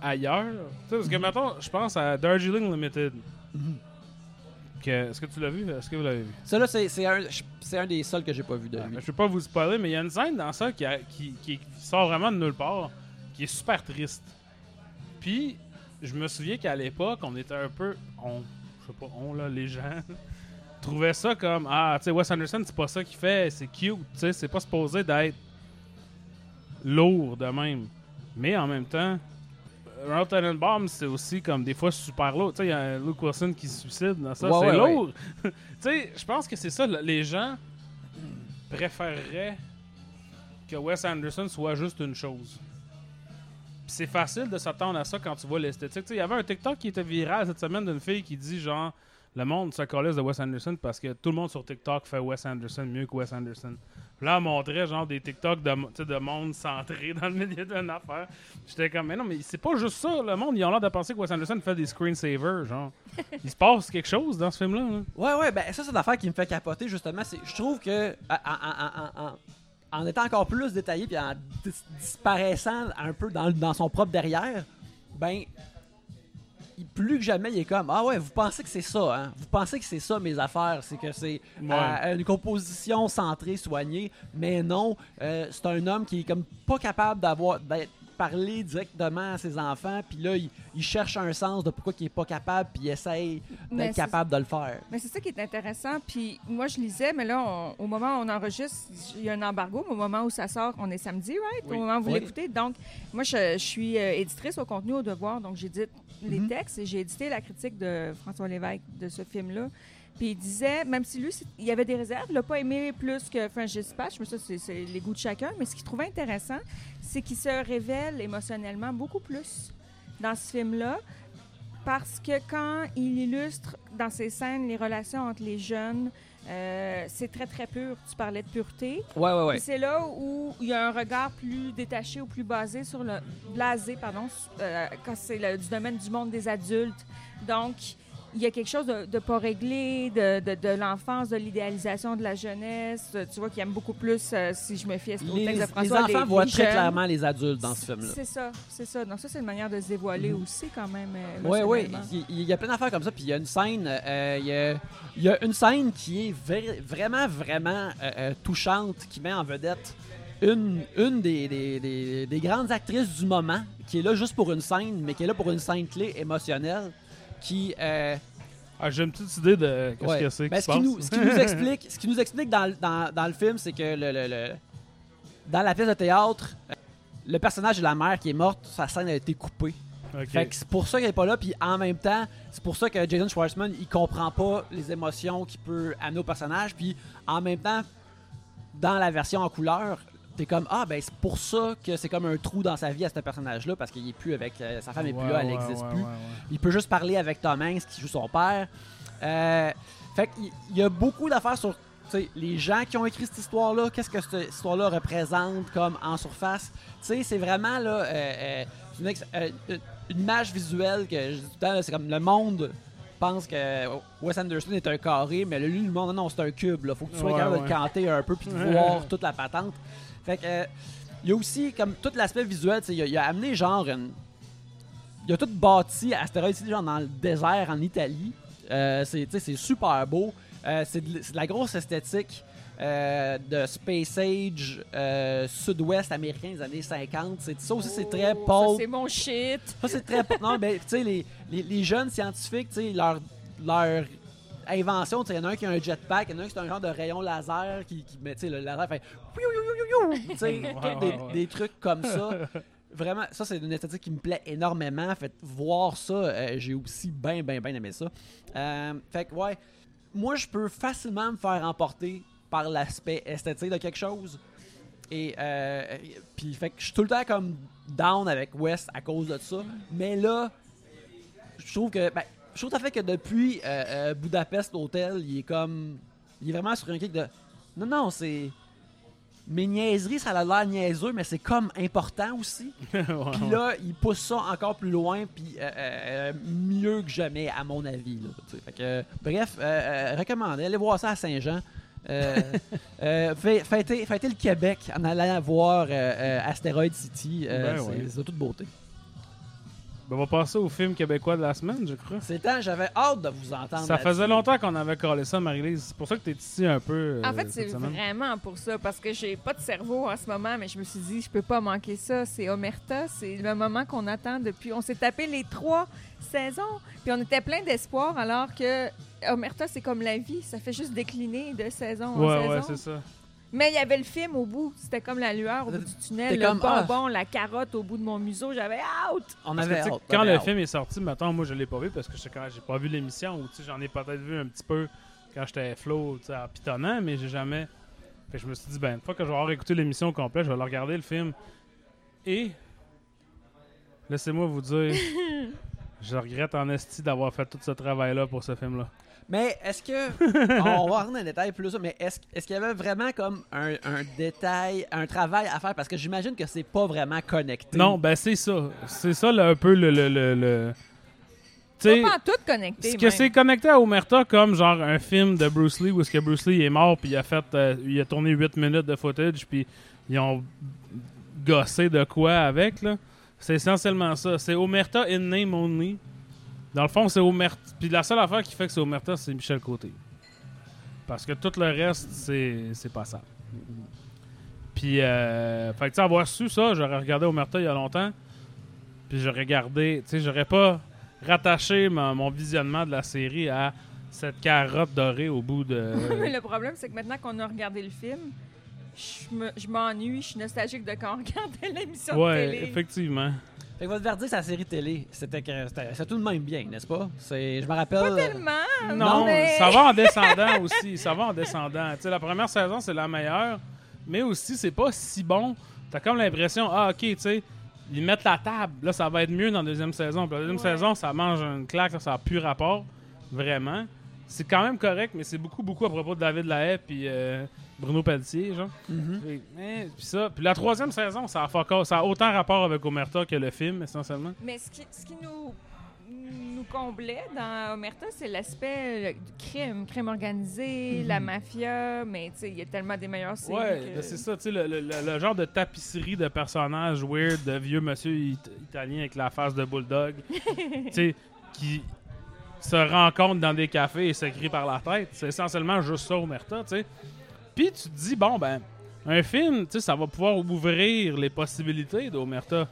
ailleurs. T'sais, parce que maintenant, je pense à Darjeeling Limited. Mm-hmm. Que, est-ce que tu l'as vu? Est-ce que vous l'avez vu? Ça là, c'est, c'est, un, c'est un des seuls que j'ai pas vu de lui. Ah, je peux pas vous spoiler, mais il y a une scène dans ça qui, a, qui, qui sort vraiment de nulle part, qui est super triste. Puis, je me souviens qu'à l'époque, on était un peu... On, je sais pas, on là, les gens trouvaient ça comme... Ah, tu sais, Wes Anderson, c'est pas ça qu'il fait, c'est cute, tu sais, c'est pas supposé d'être lourd de même. Mais en même temps, Rod Taylor, c'est aussi comme des fois super lourd. Tu sais, il y a Luke Wilson qui se suicide dans ça, ouais, c'est ouais, lourd. Ouais. Tu sais, je pense que c'est ça, les gens préféreraient que Wes Anderson soit juste une chose. C'est facile de s'attendre à ça quand tu vois l'esthétique. Il y avait un TikTok qui était viral cette semaine d'une fille qui dit genre le monde se calisse de Wes Anderson parce que tout le monde sur TikTok fait Wes Anderson mieux que Wes Anderson. Là, elle montrait genre des TikTok de, de monde centré dans le milieu d'une affaire. J'étais comme mais non, mais c'est pas juste ça. Le monde, ils ont l'air de penser que Wes Anderson fait des screensavers. Genre, il se passe quelque chose dans ce film-là. Là. Ouais, ouais, ben ça, c'est une affaire qui me fait capoter justement. C'est, je trouve que. Ah, ah, ah, ah, ah. En étant encore plus détaillé puis en dis- disparaissant un peu dans, dans son propre derrière, ben, il, plus que jamais, il est comme « Ah ouais, vous pensez que c'est ça, hein? Vous pensez que c'est ça, mes affaires, c'est que c'est ouais. euh, une composition centrée, soignée, mais non, euh, c'est un homme qui est comme pas capable d'avoir d'être parler directement à ses enfants, puis là, il, il cherche un sens de pourquoi il n'est pas capable, puis il essaye d'être capable de le faire. Mais c'est ça qui est intéressant, puis moi, je lisais, mais là, on, au moment où on enregistre, il y a un embargo, mais au moment où ça sort, on est samedi, right? Oui. Au moment où vous oui. l'écoutez. Donc, moi, je, je suis éditrice au contenu au devoir, donc j'édite mm-hmm. les textes, et j'ai édité la critique de François Lévesque de ce film-là. Puis il disait, même si lui, il y avait des réserves, il n'a pas aimé plus que French Dispatch, mais ça, c'est, c'est les goûts de chacun. Mais ce qu'il trouvait intéressant, c'est qu'il se révèle émotionnellement beaucoup plus dans ce film-là, parce que quand il illustre dans ses scènes les relations entre les jeunes, euh, c'est très, très pur. Tu parlais de pureté. Ouais, ouais, ouais. Puis c'est là où il y a un regard plus détaché ou plus basé sur le... blasé, pardon, euh, quand c'est le, du domaine du monde des adultes. Donc... il y a quelque chose de, de pas réglé, de, de, de l'enfance, de l'idéalisation de la jeunesse. Tu vois qu'il aime beaucoup plus, euh, si je me fie au texte de François, les enfants les, voient les très jeunes. Clairement les adultes dans ce film-là. C'est ça, c'est ça. Donc ça, c'est une manière de se dévoiler mm. aussi quand même. Euh, oui, oui. Il, il y a plein d'affaires comme ça. Puis il y a une scène, euh, il, y a, il y a une scène qui est ver, vraiment, vraiment euh, touchante, qui met en vedette une, une des, des, des, des grandes actrices du moment, qui est là juste pour une scène, mais qui est là pour une scène clé émotionnelle. Qui, euh... ah, j'ai une petite idée de qu'est-ce ouais. que c'est qui ben, se ce, qui nous, ce, qui nous explique, ce qui nous explique dans, dans, dans le film, c'est que le, le, le... dans la pièce de théâtre, le personnage de la mère qui est morte, sa scène a été coupée. Okay. Fait que c'est pour ça qu'il n'est pas là, puis en même temps, c'est pour ça que Jason Schwartzman, il comprend pas les émotions qu'il peut amener au personnage, puis en même temps, dans la version en couleur, t'es comme ah ben c'est pour ça que c'est comme un trou dans sa vie à ce personnage là parce qu'il est plus avec euh, sa femme est ouais, plus là, elle n'existe ouais, ouais, plus. Ouais, ouais. Il peut juste parler avec Tom Hanks qui joue son père. Euh, fait qu'il y a beaucoup d'affaires sur les gens qui ont écrit cette histoire là, qu'est-ce que cette histoire là représente comme en surface. Tu sais c'est vraiment là euh, euh, une, ex- euh, une image visuelle que je dis tout le temps là, c'est comme le monde pense que Wes Anderson est un carré, mais lui, le monde, non, c'est un cube. Là. Faut que tu sois ouais, capable ouais. de canter un peu puis de voir toute la patente. Fait que, euh, il y a aussi, comme tout l'aspect visuel, il a, il a amené genre une. Il a tout bâti Asteroid City genre dans le désert en Italie. Euh, c'est, c'est super beau. Euh, c'est, de, c'est de la grosse esthétique euh, de Space Age euh, sud-ouest américain des années cinquante. C'est, ça aussi, oh, c'est très pauvre. Ça, c'est mon shit. Ça, c'est très pauvre. Non, ben, tu sais, les, les, les jeunes scientifiques, leur, leur invention, il y en a un qui a un jetpack, il y en a un qui est un genre de rayon laser qui, qui met le laser fait tu sais, des, des trucs comme ça. Vraiment, ça, c'est une esthétique qui me plaît énormément. Fait voir ça, euh, j'ai aussi bien, bien, bien aimé ça. Euh, fait que, ouais, moi, je peux facilement me faire emporter par l'aspect esthétique de quelque chose. Et, euh, puis, fait que je suis tout le temps comme down avec Wes à cause de ça. Mais là, je trouve que, ben, je trouve tout à fait que depuis euh, euh, Budapest Hotel, il est comme, il est vraiment sur un kick de, non, non, c'est. Mes niaiseries, ça a l'air niaiseux, mais c'est comme important aussi. Puis là, il pousse ça encore plus loin, puis euh, euh, mieux que jamais, à mon avis. Là, fait que, euh, bref, euh, euh, recommandez, allez voir ça à Saint-Jean. Euh, euh, fêtez, fêtez le Québec en allant voir euh, euh, Asteroid City. Euh, ben c'est, ouais. c'est de toute beauté. Ben, on va passer au film québécois de la semaine, je crois. C'est temps, j'avais hâte de vous entendre. Ça faisait longtemps qu'on avait collé ça, Marilyse. C'est pour ça que tu es ici un peu. Euh, en fait, c'est semaine. Vraiment pour ça, parce que j'ai pas de cerveau en ce moment, mais je me suis dit, je peux pas manquer ça. C'est Omertà, c'est le moment qu'on attend depuis. On s'est tapé les trois saisons, puis on était plein d'espoir, alors que Omertà, c'est comme la vie, ça fait juste décliner de saison ouais, en saison. Ouais, ouais, c'est ça. Mais il y avait le film au bout. C'était comme la lueur au bout du tunnel, le bonbon, la carotte au bout de mon museau. J'avais out! On parce avait que, out. Quand le out. film est sorti, maintenant moi, je l'ai pas vu parce que je, quand j'ai pas vu l'émission. Ou j'en ai peut-être vu un petit peu quand j'étais flow, en pitonnant, mais j'ai jamais... Fait que je me suis dit, ben, une fois que je vais avoir écouté l'émission au complet, je vais aller regarder le film. Et, laissez-moi vous dire, je regrette en esti d'avoir fait tout ce travail-là pour ce film-là. Mais est-ce que, on va rentrer dans les détails plus, mais est-ce, est-ce qu'il y avait vraiment comme un, un détail, un travail à faire? Parce que j'imagine que c'est pas vraiment connecté. Non, ben c'est ça. C'est ça là, un peu le... le, le, le... C'est pas en tout connecté. Ce que c'est connecté à Omertà comme genre un film de Bruce Lee où est-ce que Bruce Lee est mort puis il a fait, euh, il a tourné huit minutes de footage puis ils ont gossé de quoi avec, là. C'est essentiellement ça. C'est Omertà in name only. Dans le fond, c'est Omertà. Puis la seule affaire qui fait que c'est Omertà, c'est Michel Côté. Parce que tout le reste, c'est, c'est passable. Puis, euh, fait que, tu sais, avoir su ça, j'aurais regardé Omertà il y a longtemps. Puis, j'aurais gardé. Tu sais, j'aurais pas rattaché mon, mon visionnement de la série à cette carotte dorée au bout de. Le problème, c'est que maintenant qu'on a regardé le film, je, me, je m'ennuie, je suis nostalgique de quand on regardait l'émission ouais, de télé. Ouais, effectivement. Fait que votre verdict, c'est la série télé. C'était, c'était, c'était tout de même bien, n'est-ce pas? C'est, je me rappelle... Pas tellement! Non, mais... ça va en descendant aussi. Ça va en descendant. Tu sais, la première saison, c'est la meilleure, mais aussi, c'est pas si bon. T'as comme l'impression, ah, OK, tu sais, ils mettent la table. Là, ça va être mieux dans la deuxième saison. Puis la deuxième ouais. saison, ça mange une claque. Ça n'a plus rapport, vraiment. C'est quand même correct, mais c'est beaucoup, beaucoup à propos de David Lahaye puis euh, Bruno Pelletier, genre. Mm-hmm. Puis, eh, puis ça. Puis la troisième saison, ça a, focus, ça a autant rapport avec Omertà que le film, essentiellement. Mais ce qui, ce qui nous, nous comblait dans Omertà, c'est l'aspect crime, crime organisé, mm-hmm. la mafia, mais tu sais, il y a tellement des meilleures séries. Ouais, que... ben c'est ça, tu sais, le, le, le genre de tapisserie de personnages weird, de vieux monsieur it- italien avec la face de bulldog, tu sais, qui... se rencontrent dans des cafés et se crient par la tête. C'est essentiellement juste ça, Omertà, tu sais. Puis tu te dis, bon, ben, un film, tu sais, ça va pouvoir ouvrir les possibilités d'Omertà.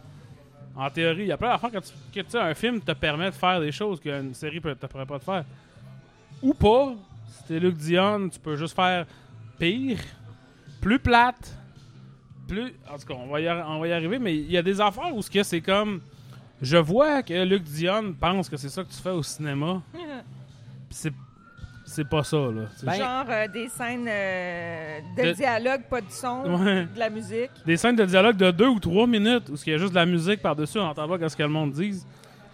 En théorie, il y a plein d'affaires que tu sais, un film te permet de faire des choses qu'une série ne te permet pas de faire. Ou pas. Si t'es Luc Dionne, tu peux juste faire pire, plus plate, plus... En tout cas, on va y, ar- on va y arriver, mais il y a des affaires où c'est comme... Je vois que Luc Dionne pense que c'est ça que tu fais au cinéma. Pis c'est, c'est pas ça, là. Ben, genre euh, des scènes euh, de, de dialogue, pas de son, ouais. de la musique. Des scènes de dialogue de deux ou trois minutes où il y a juste de la musique par-dessus, on n'entend pas ce que le monde dise.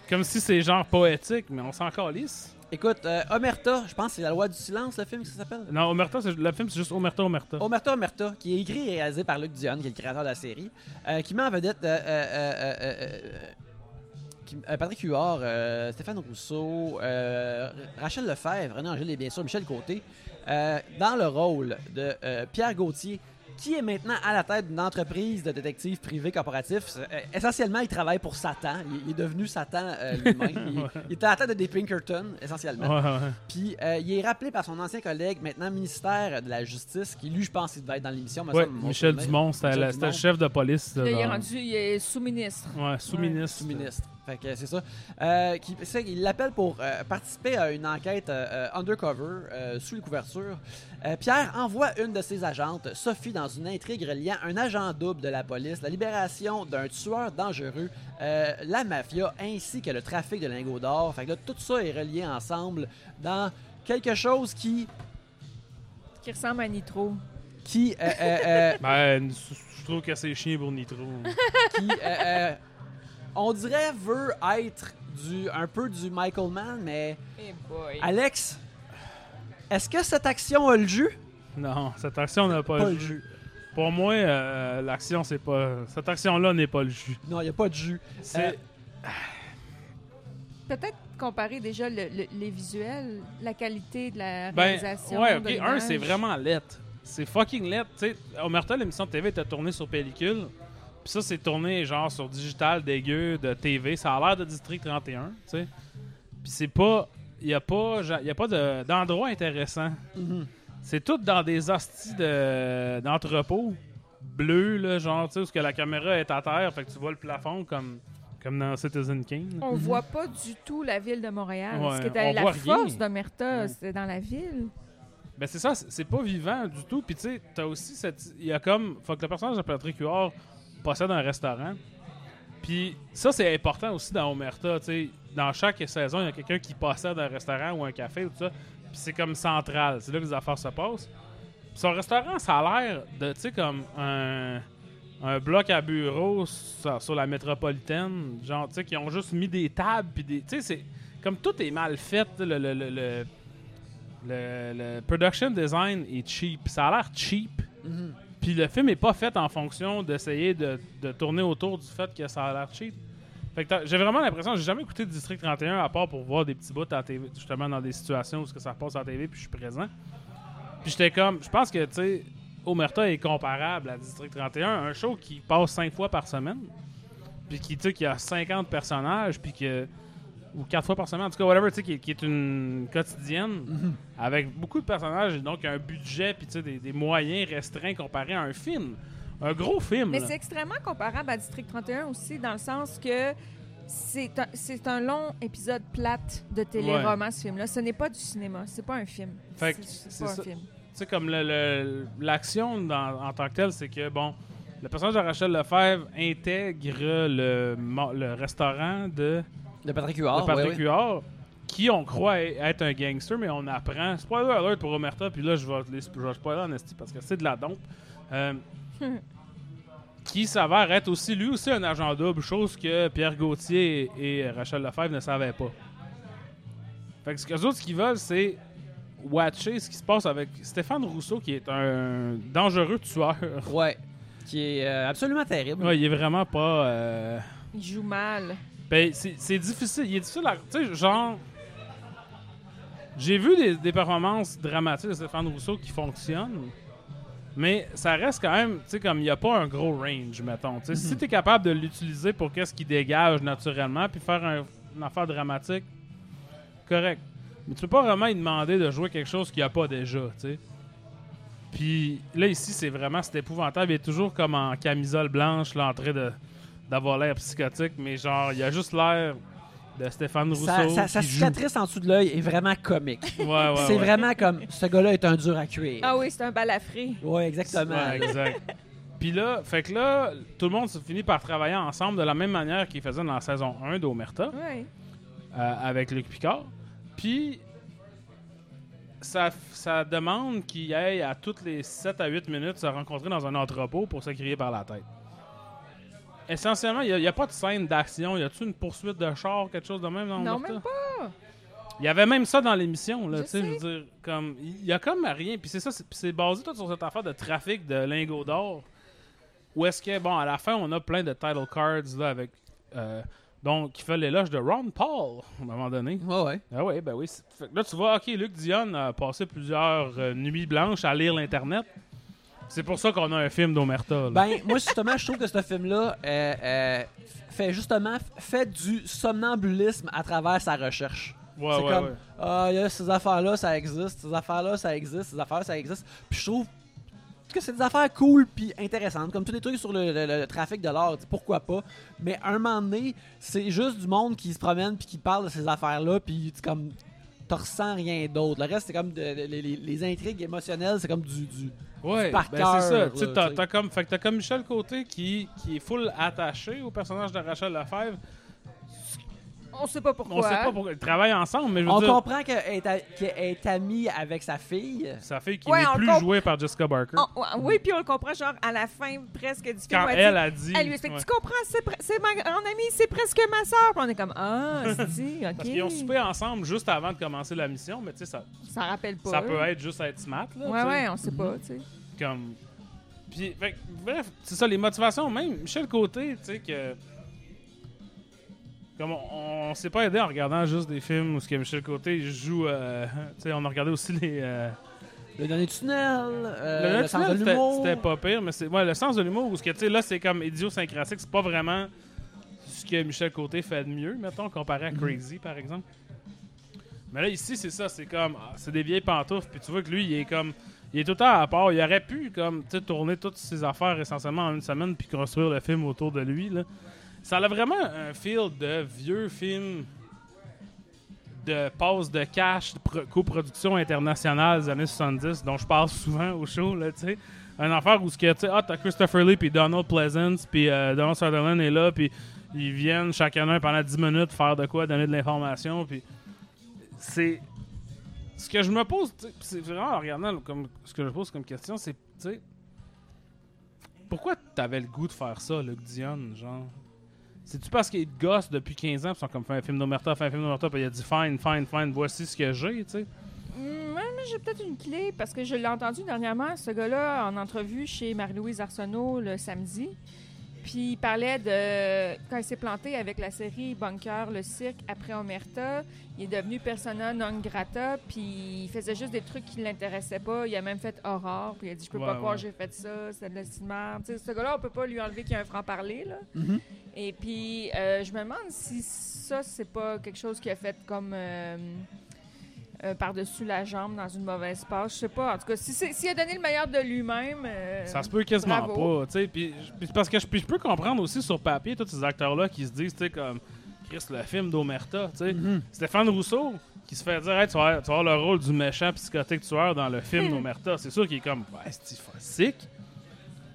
Comme si c'est genre poétique, mais on s'en calisse. Écoute, euh, Omertà, je pense que c'est La loi du silence, le film, qui s'appelle? Non, Omertà, c'est, le film, c'est juste Omertà, Omertà. Omertà, Omertà, qui est écrit et réalisé par Luc Dionne, qui est le créateur de la série, euh, qui met en vedette... Euh, euh, euh, euh, euh, qui, euh, Patrick Huard, euh, Stéphane Rousseau, euh, Rachel Lefebvre, René Angèle et bien sûr Michel Côté, euh, dans le rôle de euh, Pierre Gauthier, qui est maintenant à la tête d'une entreprise de détectives privés corporatifs. Essentiellement, il travaille pour Satan. Il est devenu Satan euh, lui-même. Il, il était à la tête de des Pinkerton, essentiellement. Ouais, ouais. Puis, euh, il est rappelé par son ancien collègue, maintenant ministère de la Justice, qui, lui, je pense, il devait être dans l'émission. Oui, Michel Dumont, c'était le chef de police. Là, dans... Il est rendu il est sous-ministre. Oui, sous-ministre. Ouais. Sous-ministre. Fait que c'est ça. Euh, qui, c'est, il l'appelle pour euh, participer à une enquête euh, undercover, euh, sous les couvertures. Euh, Pierre envoie une de ses agentes, Sophie, dans une intrigue reliant un agent double de la police, la libération d'un tueur dangereux, euh, la mafia, ainsi que le trafic de lingots d'or. Fait que là, tout ça est relié ensemble dans quelque chose qui... Qui ressemble à Nitro. Qui... Euh, euh, euh, ben, je trouve que c'est chien pour Nitro. Qui... Euh, euh, on dirait veut être du un peu du Michael Mann, mais... Hey boy. Alex, est-ce que cette action a le jus? Non, cette action n'a pas, pas le jus. jus. Pour moi, euh, l'action, c'est pas... Cette action-là n'est pas le jus. Non, il n'y a pas de jus. C'est... Euh... Peut-être comparer déjà le, le, les visuels, la qualité de la réalisation. Ben, ouais, OK. Un, c'est vraiment lettre. C'est fucking lettre. Tu sais, Omertà, l'émission de T V était tournée sur pellicule. Puis ça, c'est tourné genre sur digital dégueu de T V. Ça a l'air de District trente et un, tu sais. Puis c'est pas... Il n'y a pas, y a pas de, d'endroit intéressant. Mm-hmm. C'est tout dans des hosties de, d'entrepôts bleus, là, genre, tu sais, où que la caméra est à terre, fait que tu vois le plafond comme, comme dans Citizen Kane. On mm-hmm. voit pas du tout la ville de Montréal. Ouais, ce qui est la force d'Omertà, ouais. C'est dans la ville. Ben c'est ça, c'est, c'est pas vivant du tout. Puis tu sais, t'as aussi cette... Il y a comme... Faut que le personnage de Patrick Huard possède un restaurant. Puis ça, c'est important aussi dans Omertà. Tu sais, dans chaque saison, il y a quelqu'un qui possède un restaurant ou un café ou tout ça. Puis c'est comme central. C'est là que les affaires se passent. Puis son restaurant, ça a l'air de, tu sais, comme un, un bloc à bureaux sur, sur la métropolitaine. Genre, tu sais, qui ont juste mis des tables. Puis des, tu sais, c'est comme tout est mal fait. Le, le, le, le, le, le production design est cheap. Ça a l'air cheap. Mm-hmm. Puis le film est pas fait en fonction d'essayer de, de tourner autour du fait que ça a l'air cheap. Fait que j'ai vraiment l'impression, j'ai jamais écouté District trente et un à part pour voir des petits bouts à la T V, justement dans des situations où ça passe à la T V puis je suis présent. Puis j'étais comme, je pense que, tu sais, Omertà est comparable à District trente et un, un show qui passe cinq fois par semaine, puis qui, tu sais, qui a cinquante personnages, puis que... Ou quatre fois par semaine, en tout cas, whatever, tu sais, qui, qui est une quotidienne, mm-hmm. avec beaucoup de personnages, donc un budget, puis tu sais, des, des moyens restreints comparés à un film. Un gros film. Mais là, c'est extrêmement comparable à District trente et un aussi, dans le sens que c'est un, c'est un long épisode plate de téléroman, ouais. Ce film-là. Ce n'est pas du cinéma, c'est pas un film. Fait c'est, c'est, c'est pas ça, un film. Tu sais, comme le, le, l'action dans, en tant que telle, c'est que, bon, le personnage de Rachel Lefebvre intègre le, le restaurant de... De Patrick Huard. De Patrick ouais, Huard, ouais. Qui on croit être un gangster, mais on apprend. Spoiler alert pour Omertà, puis là, je vais, je vais spoiler en esti parce que c'est de la dompe. Euh, qui s'avère être aussi, lui aussi, un agent double, chose que Pierre Gauthier et Rachel Lefebvre ne savaient pas. Fait que ce que les autres qu'ils veulent, c'est watcher ce qui se passe avec Stéphane Rousseau, qui est un dangereux tueur. Ouais, qui est euh, absolument terrible. Ouais, il est vraiment pas... Euh... Il joue mal. Ben, c'est, c'est difficile. Il est difficile à... Tu sais, genre... J'ai vu des, des performances dramatiques de Stéphane Rousseau qui fonctionnent, mais ça reste quand même... Tu sais, comme il n'y a pas un gros range, mettons. Mm-hmm. Si tu es capable de l'utiliser pour qu'est-ce qu'il dégage naturellement, puis faire un, une affaire dramatique, correct. Mais tu peux pas vraiment lui demander de jouer quelque chose qu'il n'y a pas déjà, tu sais. Puis là, ici, c'est vraiment... C'est épouvantable. Il est toujours comme en camisole blanche, l'entrée de... d'avoir l'air psychotique, mais genre, il y a juste l'air de Stéphane Rousseau. Sa, sa, sa cicatrice joue en dessous de l'œil est vraiment comique. Ouais, ouais, c'est ouais. Vraiment comme, ce gars-là est un dur à cuire. Ah oui, c'est un balafré. Oui, exactement. Ouais, exact. Puis là, fait que là, tout le monde se finit par travailler ensemble de la même manière qu'ils faisaient dans la saison un d'Omertà, ouais. euh, avec Luc Picard. Puis, ça, ça demande qu'ils aillent à toutes les sept à huit minutes se rencontrer dans un entrepôt pour se crier par la tête. Essentiellement, il n'y a, a pas de scène d'action. Y a-t-il une poursuite de char, quelque chose de même? Dans non, même pas! Il y avait même ça dans l'émission, là, tu sais, je veux dire, comme... Il n'y a comme rien, puis c'est ça, c'est, c'est basé tout sur cette affaire de trafic de lingots d'or, où est-ce que, bon, à la fin, on a plein de title cards, là, avec euh, Donc, qui fait l'éloge de Ron Paul, à un moment donné. Ah ouais. Ah ouais, ben oui. Fait que là, tu vois, OK, Luc Dionne a passé plusieurs euh, nuits blanches à lire l'Internet. C'est pour ça qu'on a un film d'Omerta. Ben, moi, justement, je trouve que ce film-là euh, euh, fait justement fait du somnambulisme à travers sa recherche. Ouais, c'est ouais, comme, ouais. Ah, y a ces affaires-là, ça existe, ces affaires-là, ça existe, ces affaires-là, ça existe. Puis je trouve que c'est des affaires cool puis intéressantes, comme tous les trucs sur le, le, le trafic de l'art, pourquoi pas. Mais un moment donné, c'est juste du monde qui se promène puis qui parle de ces affaires-là, puis tu comme t'en ressens rien d'autre. Le reste, c'est comme de, de, les, les intrigues émotionnelles, c'est comme du... du ouais, ben c'est ça. Tu t'as, t'as comme, fait que t'as comme Michel Côté qui, qui est full attaché au personnage de Rachel Lefebvre. On sait pas pourquoi. On sait pas pourquoi. Ils travaillent ensemble, mais je veux on dire... On comprend qu'elle est, a... qu'elle est amie avec sa fille. Sa fille qui ouais, n'est plus comp... jouée par Jessica Barker. On... Oui, puis on le comprend genre à la fin presque du film. Quand elle, elle a dit... Elle lui explique, ouais. Tu comprends, c'est, pre... c'est ma grande amie, c'est presque ma soeur. Puis on est comme, ah, c'est dit, OK. Parce qu'ils ont soupé ensemble juste avant de commencer la mission, mais tu sais, ça... Ça rappelle pas. Ça peut être juste être smart, là. Ouais, t'sais. Ouais, on sait pas, tu sais. Comme... Puis, fait, bref, c'est ça, les motivations, même Michel Côté, tu sais, que... Comme on, on s'est pas aidé en regardant juste des films où ce que Michel Côté joue. Euh, tu sais, on a regardé aussi les. Euh, le dernier tunnel. Euh, le, le, le sens tunnel, de l'humour. C'était, c'était pas pire, mais c'est, ouais, le sens de l'humour où ce que tu sais là, c'est comme idiosyncratique, c'est pas vraiment ce que Michel Côté fait de mieux, mettons, comparé à Crazy, mm-hmm. par exemple. Mais là ici, c'est ça, c'est comme, c'est des vieilles pantoufles, puis tu vois que lui, il est comme, il est tout le temps à part. Il aurait pu comme, tu sais, tourner toutes ses affaires essentiellement en une semaine puis construire le film autour de lui là. Ça a vraiment un feel de vieux film de passe de cash, de pro- coproduction internationale des années soixante-dix, dont je parle souvent au show, là, tu sais. Un affaire où, tu sais, ah, t'as Christopher Lee puis Donald Pleasance, puis euh, Donald Sutherland est là, puis ils viennent chacun un pendant dix minutes faire de quoi, donner de l'information, puis c'est... Ce que je me pose, c'est vraiment en regardant comme, ce que je pose comme question, c'est, tu sais, pourquoi t'avais le goût de faire ça, Luc Dionne, genre... C'est-tu parce qu'il te gosse depuis quinze ans, puis ils sont comme, fais un film d'Omerta, fais un film d'Omerta, puis il a dit, fine, fine, fine, voici ce que j'ai, tu sais? Moi, mmh, j'ai peut-être une clé, parce que je l'ai entendu dernièrement, ce gars-là, en entrevue chez Marilyse Arsenault le samedi, puis il parlait de... Quand il s'est planté avec la série Bunker, le cirque, après Omerta, il est devenu persona non grata, puis il faisait juste des trucs qui ne l'intéressaient pas. Il a même fait Aurore, puis il a dit, je peux ouais, pas ouais. croire j'ai fait ça, c'est de la cinéma. Tu sais, ce gars-là, on peut pas lui enlever qu'il y a un franc-parler, là. Mm-hmm. Et puis, euh, je me demande si ça, c'est pas quelque chose qui a fait comme euh, euh, par-dessus la jambe dans une mauvaise passe. Je sais pas. En tout cas, s'il si, si a donné le meilleur de lui-même, euh, ça se peut quasiment bravo. Pas. Tu sais, puis, parce que je, je peux comprendre aussi sur papier tous ces acteurs-là qui se disent, tu sais, comme Chris, le film d'Omerta. Tu sais, mm-hmm. Stéphane Rousseau qui se fait dire, hey, tu vas avoir le rôle du méchant psychotique tueur dans le film d'Omerta. C'est sûr qu'il est comme, ouais, c'est sick.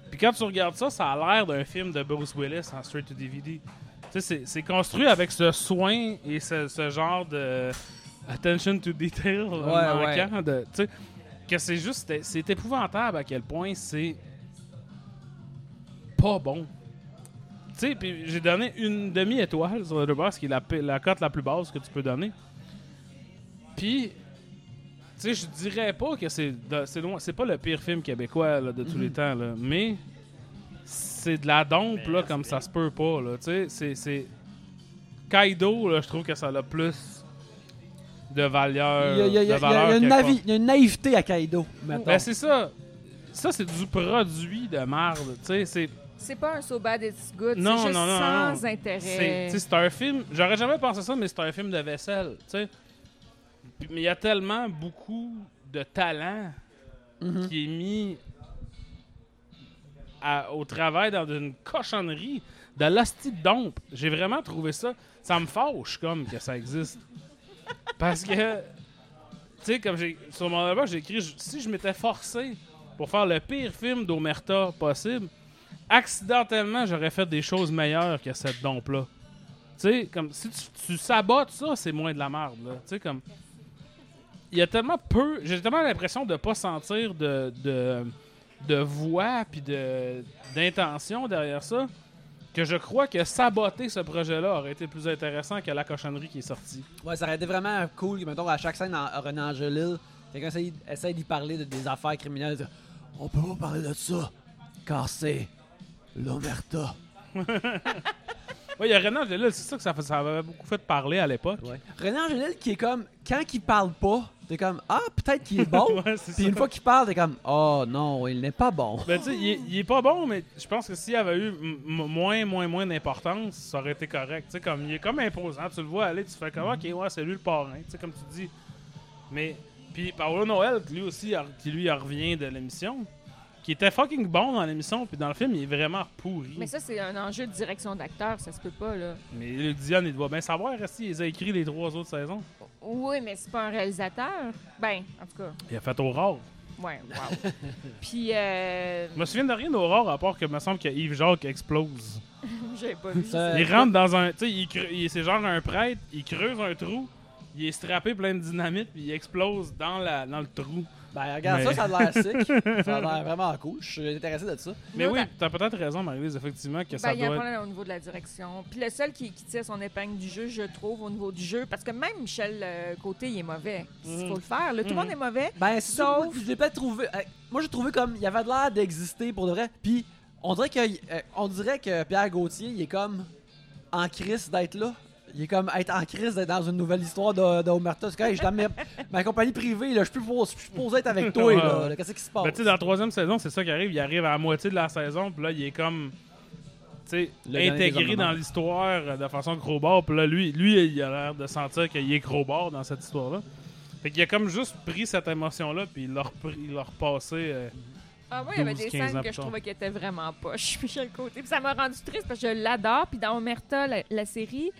Puis quand tu regardes ça, ça a l'air d'un film de Bruce Willis en straight to D V D. Tu sais, c'est, c'est construit avec ce soin et ce, ce genre de attention to detail ouais, manquant. Ouais. De, tu sais, que c'est juste, c'est épouvantable à quel point c'est pas bon. Tu sais, puis j'ai donné une demi-étoile sur Letterboxd, qui est la, la cote la plus basse que tu peux donner. Puis... Tu sais, je dirais pas que c'est de, c'est loin, c'est pas le pire film québécois là, de tous mm-hmm. les temps, là, mais c'est de la dompe là, comme ça se peut pas. Là, tu sais, c'est, c'est... Kaido, là, je trouve que ça a plus de valeur. Il y a, y a, y a, y a, une, navi- y a une naïveté à Kaido, maintenant. Ben, c'est ça. Ça, c'est du produit de merde. Tu sais, c'est... c'est pas un so bad it's good, non, c'est juste non, non, sans non. intérêt. C'est, tu sais, c'est un film... J'aurais jamais pensé ça, mais c'est un film de vaisselle, tu sais. Mais il y a tellement beaucoup de talent mm-hmm. qui est mis à, au travail dans une cochonnerie de l'hostie de dompe. J'ai vraiment trouvé ça. Ça me fâche comme que ça existe. Parce que, tu sais, comme j'ai, sur mon album, j'ai écrit si je m'étais forcé pour faire le pire film d'Omerta possible, accidentellement, j'aurais fait des choses meilleures que cette dompe-là. Tu sais, comme si tu, tu sabotes ça, c'est moins de la merde. Tu sais, comme. Il y a tellement peu... J'ai tellement l'impression de pas sentir de, de, de voix puis de, d'intention derrière ça que je crois que saboter ce projet-là aurait été plus intéressant que la cochonnerie qui est sortie. Ouais, ça aurait été vraiment cool. Mettons, à chaque scène, en René Angelil, quelqu'un essaye, essaye d'y parler de, des affaires criminelles. De, on peut pas parler de ça, car c'est l'Omerta. Oui, il y a René Angélil, c'est ça que ça, ça avait beaucoup fait parler à l'époque. Ouais. René Angélil qui est comme, quand il parle pas, t'es comme, ah, peut-être qu'il est bon. ouais, Puis une fois qu'il parle, t'es comme, oh non, il n'est pas bon. Ben, tu sais, il, il est pas bon, mais je pense que s'il avait eu m- moins, moins, moins d'importance, ça aurait été correct. Tu sais, comme, il est comme imposant. Tu le vois aller, tu fais comme, mm-hmm. ok, ouais, c'est lui le parrain. Tu sais, comme tu dis. Mais, puis Paolo Noël, lui aussi, qui lui revient de l'émission. Qui était fucking bon dans l'émission, puis dans le film, il est vraiment pourri. Mais ça, c'est un enjeu de direction d'acteur, ça se peut pas, là. Mais Luc Dionne, il doit bien savoir, si il a écrit les trois autres saisons. Oui, mais c'est pas un réalisateur. Ben, en tout cas. Il a fait Aurore. Ouais, wow. puis, euh... je me souviens de rien d'Aurore, à part que me semble que Yves Jacques explose. J'ai pas vu ça. Il rentre dans un... Tu sais, il cre... il... c'est genre un prêtre, il creuse un trou, il est strappé plein de dynamite, puis il explose dans, la... dans le trou. Ben, regarde, mais... ça, ça a l'air sick. Ça a l'air vraiment cool. Je suis intéressé de ça. Mais oui, t'as peut-être raison, Marilyse, effectivement, que ben, ça doit être... Il y a un problème au niveau de la direction. Puis le seul qui, qui tire son épingle du jeu, je trouve, au niveau du jeu, parce que même Michel Côté, il est mauvais. Il mmh. faut le faire. Là, tout le mmh. monde est mauvais. Ben, sauf... Je l'ai pas trouvé... Euh, moi, j'ai trouvé comme... Il avait l'air d'exister, pour de vrai. Puis on dirait que, euh, on dirait que Pierre Gauthier, il est comme en crise d'être là. Il est comme être en crise d'être dans une nouvelle histoire d'Omertà. C'est quand même, je suis dans ma, ma compagnie privée, là, je suis supposé être avec toi. Là, là, qu'est-ce qui se passe? Ben, tu sais, dans la troisième saison, c'est ça qui arrive. Il arrive à la moitié de la saison, puis là, il est comme intégré dans l'histoire de façon crowbar. Puis là, lui, lui, il a l'air de sentir qu'il est crowbar dans cette histoire-là. Fait qu'il a comme juste pris cette émotion-là, puis il l'a repris, il l'a repassé. Euh, Ah oui, il y avait des scènes que je trouvais qui étaient vraiment poches, Michel Côté. Puis ça m'a rendu triste parce que je l'adore. Puis dans Omertà, la, la série.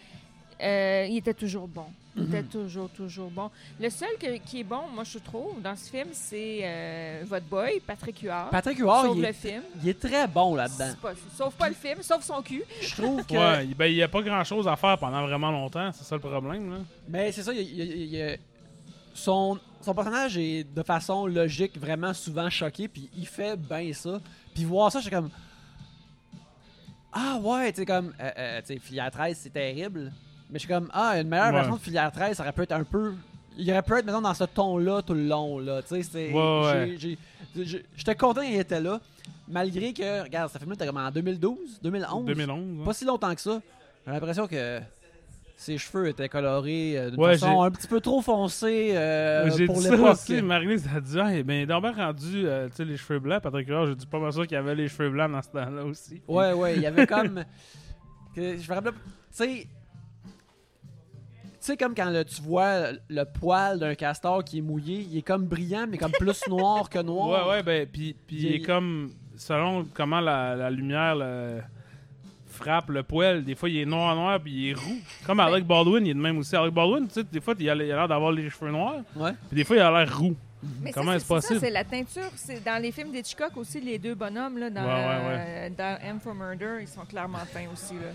Euh, il était toujours bon. Il mm-hmm. était toujours, toujours bon. Le seul que, qui est bon, moi, je trouve, dans ce film, c'est euh, votre boy, Patrick Huard. Patrick Huard, il, il est très bon là-dedans. Pas, sauf pas le film, sauf son cul. Je trouve que... Ouais, ben, il n'y a pas grand-chose à faire pendant vraiment longtemps. C'est ça le problème, là. Mais c'est ça, il, il, il, son, son personnage est, de façon logique, vraiment souvent choqué, puis il fait bien ça. Puis voir ça, je suis comme... Ah ouais, tu sais, comme... Euh, euh, tu sais, Filière treize, c'est terrible. Mais je suis comme, ah, une meilleure ouais. version de Filière treize, ça aurait pu être un peu... Il aurait pu être, mettons, dans ce ton-là tout le long, là. Tu sais, c'est... Ouais, j'ai, ouais. J'ai, j'ai, j'étais content qu'il était là, malgré que... Regarde, ça fait mieux, t'es comme en deux mille douze, deux mille onze. deux mille onze, ouais. Pas si longtemps que ça. J'ai l'impression que ses cheveux étaient colorés euh, d'une ouais, façon j'ai... un petit peu trop foncée euh, ouais, pour l'époque. J'ai dit ça aussi, Marilyse a dit, ah, ben, il a bien rendu, euh, tu sais, les cheveux blancs. Patrick Huard, j'ai dit pas mal sûr qu'il y avait les cheveux blancs dans ce temps-là aussi. Ouais, ouais, il y avait comme... que, je me rappelle... Tu sais... Tu sais, comme quand le, tu vois le poil d'un castor qui est mouillé, il est comme brillant, mais comme plus noir que noir. Ouais, ouais, ben, puis il, il est comme, selon comment la, la lumière le, frappe le poil, des fois, il est noir-noir, puis il est roux. Comme Alec Baldwin, il est de même aussi. Alec Baldwin, tu sais, des fois, il a, il a l'air d'avoir les cheveux noirs, ouais. Puis des fois, il a l'air roux. Mais comment ça, c'est, c'est, ça, c'est la teinture. C'est dans les films d'Hitchcock aussi, les deux bonhommes, là, dans, ouais, ouais, ouais. Euh, dans M for Murder, ils sont clairement peints aussi, là.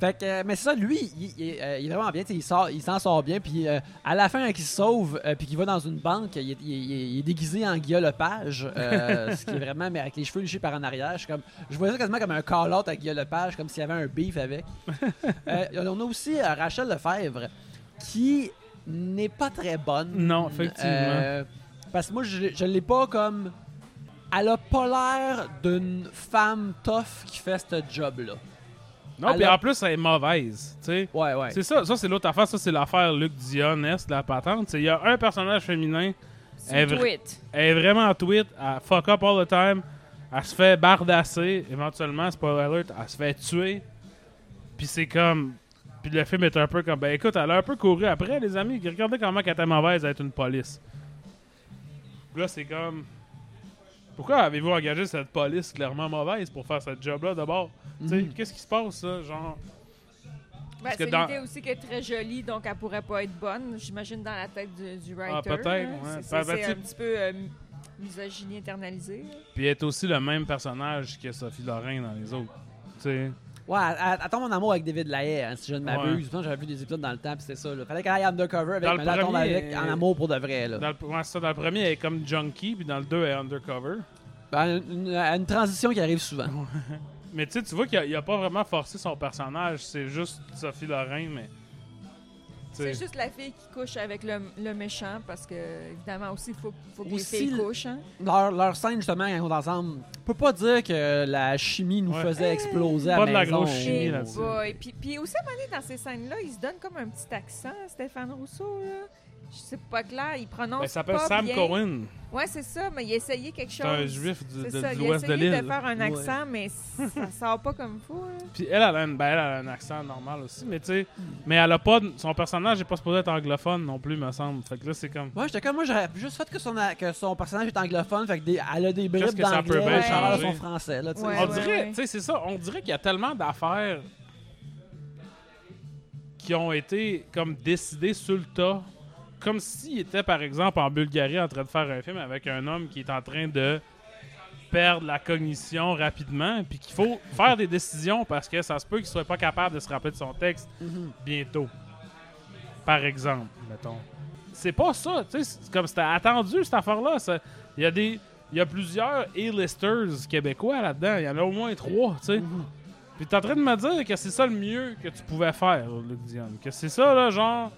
Fait que, euh, mais c'est ça, lui, il, il, euh, il est vraiment bien, il, sort, il s'en sort bien, puis euh, à la fin, quand il se sauve, euh, puis qu'il va dans une banque, il, il, il, il est déguisé en Guillaume Lepage, euh, ce qui est vraiment, mais avec les cheveux léchés par en arrière, je suis comme, je voyais ça quasiment comme un call-out à Guillaume Lepage, comme s'il y avait un beef avec. euh, on a aussi euh, Rachel Lefebvre, qui n'est pas très bonne. Non, effectivement. Euh, parce que moi, je, je l'ai pas comme... Elle a pas l'air d'une femme tough qui fait ce job-là. Non, puis en plus, elle est mauvaise, tu sais. Ouais, ouais. C'est ça, ça c'est l'autre affaire, ça c'est l'affaire Luc Dionne de la patente. Il y a un personnage féminin, c'est elle, tweet. elle est vraiment tweet, elle fuck up all the time, elle se fait bardasser, éventuellement, spoiler alert, elle se fait tuer, puis c'est comme... Puis le film est un peu comme, ben écoute, elle a un peu couru après, les amis, regardez comment elle était mauvaise à être une police. Là, c'est comme... Pourquoi avez-vous engagé cette police clairement mauvaise pour faire ce job-là d'abord? Mm-hmm. Qu'est-ce qui se passe, ça? Genre... Ben, c'est dans... l'idée aussi qu'elle est très jolie, donc elle pourrait pas être bonne, j'imagine, dans la tête du, du writer. Ah, peut-être, ouais. C'est, ça, ben, c'est ben, un petit peu euh, misogynie internalisée. Puis elle est aussi le même personnage que Sophie Lorrain dans les autres. T'sais. Ouais, attends mon amour avec David Lahaye, hein, si je ne m'abuse. Ouais. J'avais vu des épisodes dans le temps, puis c'était ça. Là. Fallait qu'elle aille undercover, avec, mais là, tombe avec en amour pour de vrai. Là. Dans, le, ouais, ça, dans le premier, elle est comme junkie, puis dans le deux, elle est undercover. Ben, une, une, une transition qui arrive souvent. Ouais. Mais tu vois qu'il n'a pas vraiment forcé son personnage, c'est juste Sophie Lorrain, mais... C'est juste la fille qui couche avec le, le méchant parce que, évidemment, aussi, il faut, faut que aussi, les filles couchent. Hein? Leur, leur scène, justement, quand on est ensemble, on peut pas dire que la chimie nous ouais. faisait exploser à la maison. Pas de la grosse chimie là-dessus. Et puis, puis aussi, à un moment donné, dans ces scènes-là, il se donne comme un petit accent, Stéphane Rousseau, là. Je sais pas clair, il prononce ben, ça pas bien. Ça s'appelle Sam Cohen. Oui, c'est ça, mais il essayait quelque chose. C'est un juif du, de, de l'ouest de l'île. Il essayait de faire un accent, ouais. mais ça sort pas comme fou. Hein. Puis elle, elle, ben, elle a un accent normal aussi, mais tu sais, mais elle a pas, son personnage n'est pas supposé être anglophone non plus, me semble. Fait que là, c'est comme... Ouais, j'étais comme, moi, j'aurais juste fait que son, que son personnage est anglophone, fait que des, elle a des bribes d'anglais, ça peut bien changer son français. Là, ouais, on ouais, dirait, ouais. tu sais, c'est ça, on dirait qu'il y a tellement d'affaires qui ont été comme décidées sur le tas. Comme s'il était, par exemple, en Bulgarie en train de faire un film avec un homme qui est en train de perdre la cognition rapidement, puis qu'il faut faire des décisions parce que ça se peut qu'il soit pas capable de se rappeler de son texte mm-hmm. bientôt. Par exemple, mettons. C'est pas ça, tu sais, c'est comme c'était attendu, cette affaire-là. Il y a des, il y a plusieurs A-listers québécois là-dedans. Il y en a au moins trois, tu sais. Mm-hmm. Puis t'es en train de me dire que c'est ça le mieux que tu pouvais faire, Luc Dionne. Que c'est ça, là, genre...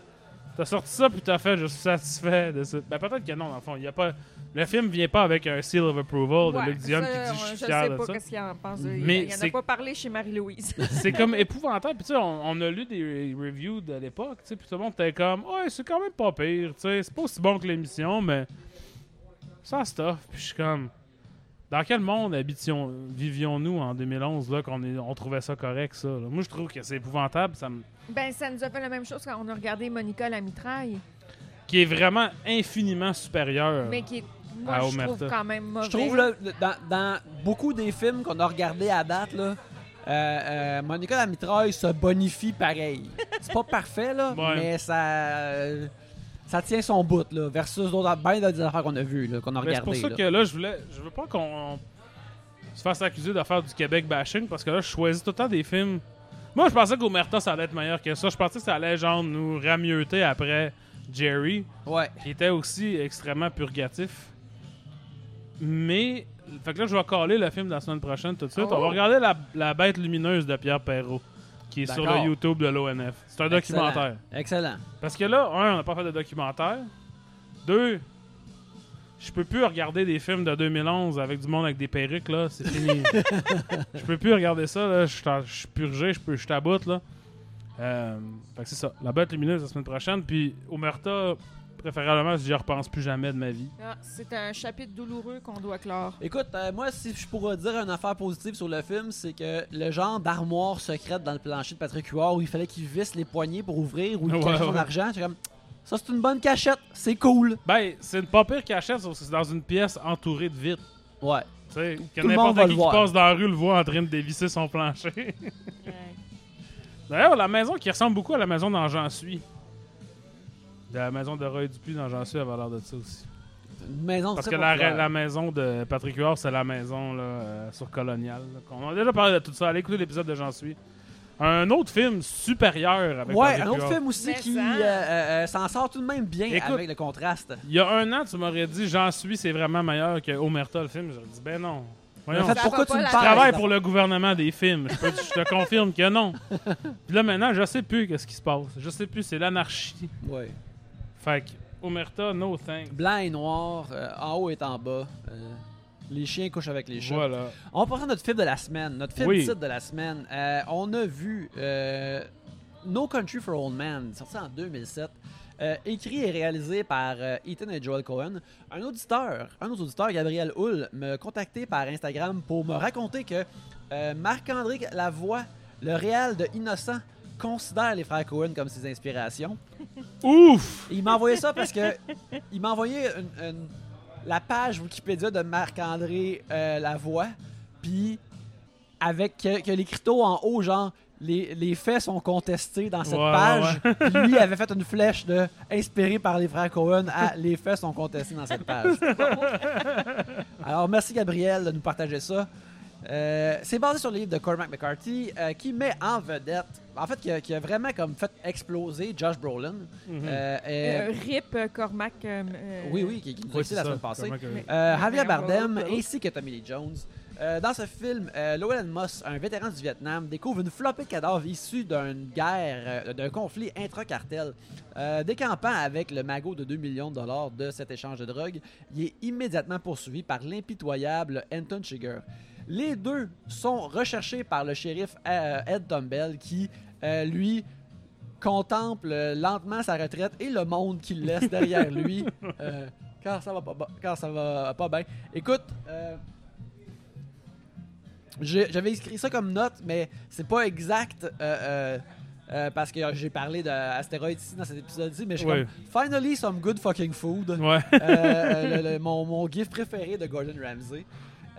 T'as sorti ça puis t'as fait, je suis satisfait de ça. Ben peut-être que non, dans le fond. Y a pas... Le film vient pas avec un seal of approval de ouais, Luc Dionne qui dit je suis fier de ça. Je sais pas ce qu'il en pense. De... Mais il y en a pas parlé chez Marie-Louise. C'est comme épouvantable. Puis tu sais, on, on a lu des reviews de l'époque, tu sais, puis tout le monde était comme, ouais, c'est quand même pas pire, tu sais, c'est pas aussi bon que l'émission, mais ça c'est tough. Puis je suis comme, dans quel monde habitions... vivions-nous en deux mille onze là qu'on est... on trouvait ça correct, ça? Là? Moi, je trouve que c'est épouvantable, ça me... Ben, ça nous a fait la même chose quand on a regardé Monica la mitraille. Qui est vraiment infiniment supérieure. Mais qui est, moi, à je Omertà. Trouve quand même mauvais. Je trouve, là, dans, dans beaucoup des films qu'on a regardés à date, là, euh, euh, Monica la mitraille se bonifie pareil. C'est pas parfait, là, ouais. mais ça... Euh, ça tient son bout, là, versus d'autres ben des affaires qu'on a vues, là, qu'on a regardées. Ben, c'est pour ça là. que là, je voulais... Je veux pas qu'on se fasse accuser de faire du Québec bashing, parce que là, je choisis tout le temps des films... Moi, je pensais qu'Omertà, ça allait être meilleur que ça. Je pensais que ça allait, genre, nous rameuter après Jerry, ouais. qui était aussi extrêmement purgatif. Mais, fait que là, je vais caler le film de la semaine prochaine tout de suite. Oh. On va regarder la, la Bête Lumineuse de Pierre Perrault, qui est D'accord. sur le YouTube de l'O N F. C'est un Excellent. documentaire. Excellent. Parce que là, un, on n'a pas fait de documentaire. Deux, je peux plus regarder des films de deux mille onze avec du monde avec des perruques, là. C'est fini. Je peux plus regarder ça, là. Je suis purgé, je suis à bout, là. Euh, fait que c'est ça. La Bête Lumineuse la semaine prochaine. Puis Omertà, préférablement, je repense plus jamais de ma vie. Ah, c'est un chapitre douloureux qu'on doit clore. Écoute, euh, moi, si je pourrais dire une affaire positive sur le film, c'est que le genre d'armoire secrète dans le plancher de Patrick Huard où il fallait qu'il visse les poignets pour ouvrir ou il ouais, cache ouais. son argent, c'est comme... Ça, c'est une bonne cachette. C'est cool. Ben, c'est une pas pire cachette, sauf que c'est dans une pièce entourée de vitres. Ouais. Tu sais, que n'importe qui qui passe dans la rue le voit en train de dévisser son plancher. ouais. D'ailleurs, la maison qui ressemble beaucoup à la maison dans J'en suis. De la maison de Roy Dupuis dans J'en suis avait l'air de ça aussi. Une maison Parce que la, la maison de Patrick Huard, c'est la maison là, euh, sur Colonial. On a déjà parlé de tout ça. Allez écouter l'épisode de J'en suis. Un autre film supérieur avec Ouais, un autre Huard. film aussi Mais qui ça... euh, euh, s'en sort tout de même bien Écoute, avec le contraste. Il y a un an, tu m'aurais dit « J'en suis, c'est vraiment meilleur que Omertà, le film ». J'aurais dit « Ben non ». En fait, pourquoi tu me parles? Je travaille pour le gouvernement des films. Je, peux, je te confirme que non. Puis là, maintenant, je sais plus qu'est-ce qui se passe. Je sais plus, c'est l'anarchie. Ouais. Fait que Omertà, no thanks. Blanc et noir, euh, en haut et en bas. Euh... Les chiens couchent avec les chats. Voilà. On passe à notre film de la semaine, notre film oui. titre de la semaine. Euh, on a vu euh, No Country for Old Men, sorti en deux mille sept, euh, écrit et réalisé par euh, Ethan et Joel Cohen. Un auditeur, un autre auditeur, Gabriel Hull, m'a contacté par Instagram pour me raconter que euh, Marc-André Lavoie, le réal de Innocent, considère les frères Cohen comme ses inspirations. Ouf! Il m'a envoyé ça parce que il m'a envoyé une, une la page Wikipédia de Marc-André euh, Lavoie, puis avec que, que les cryptos en haut, genre, les, les faits sont contestés dans cette wow, page. Ouais. Puis lui avait fait une flèche de inspiré par les frères Cohen à les faits sont contestés dans cette page. Alors, merci Gabriel de nous partager ça. Euh, c'est basé sur le livre de Cormac McCarthy euh, qui met en vedette, en fait, qui a, qui a vraiment comme fait exploser Josh Brolin. Mm-hmm. euh, euh, euh, Rip euh, Cormac. Euh, oui, oui, qui, qui nous a quitté la semaine passée. Euh, euh, Javier Bardem ainsi que Tommy Lee Jones. Euh, dans ce film, euh, Llewellyn Moss, un vétéran du Vietnam, découvre une flopée de cadavres issus d'une guerre, euh, d'un conflit intra-cartel. Euh, décampant avec le magot de deux millions de dollars de cet échange de drogue, il est immédiatement poursuivi par l'impitoyable Anton Chigurh. Les deux sont recherchés par le shérif euh, Ed Tombell qui, euh, lui, contemple lentement sa retraite et le monde qu'il laisse derrière lui euh, quand ça va pas, quand ça va pas bien. Écoute... Euh, J'ai, j'avais écrit ça comme note, mais c'est pas exact euh, euh, euh, parce que j'ai parlé d'Asteroid ici dans cet épisode-ci, mais je suis oui. comme « Finally, some good fucking food ouais. ». euh, le, le, mon, mon gif préféré de Gordon Ramsay.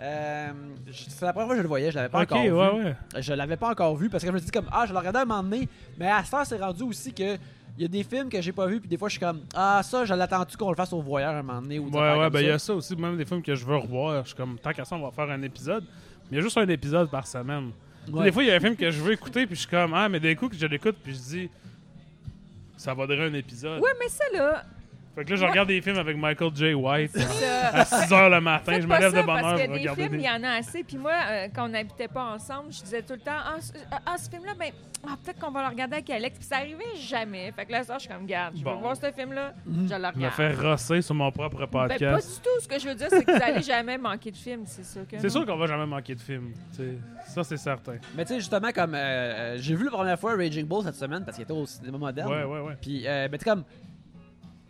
Euh, c'est la première fois que je le voyais, je l'avais pas okay, encore ouais, vu. Ouais. Je l'avais pas encore vu parce que je me dis comme « Ah, je le regardais à un moment donné », mais à ça, c'est rendu aussi que il y a des films que j'ai pas vus, puis des fois, je suis comme « Ah, ça, je l'attends-tu qu'on le fasse au voyeur à un moment donné ?» ou Ouais, ouais, ben il y a ça aussi, même des films que je veux revoir, je suis comme « Tant qu'à ça, on va faire un épisode ». Il y a juste un épisode par semaine. Ouais. Des fois, il y a un film que je veux écouter, puis je suis comme, ah, mais d'un coup, que je l'écoute, puis je dis, ça vaudrait un épisode. Ouais, mais ça, là. Fait que là, je ouais. regarde des films avec Michael J. White à six heures le matin. Faites je me lève de bonne heure. Parce que des films, il y en a assez. Puis moi, euh, quand on n'habitait pas ensemble, je disais tout le temps, ah, ce, ah, ce film-là, ben, ah, peut-être qu'on va le regarder avec Alex. Puis ça n'arrivait jamais. Fait que là, ça, je suis comme, garde, je bon. veux voir ce film-là, mmh. je le regarde. Je me fais rosser sur mon propre podcast. Ben, pas du tout. Ce que je veux dire, c'est que vous n'allez jamais manquer de films. C'est sûr que. C'est non. sûr qu'on va jamais manquer de films. T'sais. Ça, c'est certain. Mais tu sais, justement, comme euh, j'ai vu la première fois Raging Bull cette semaine, parce qu'il était au cinéma moderne. Ouais, ouais, ouais. Puis, euh, ben, tu sais, comme.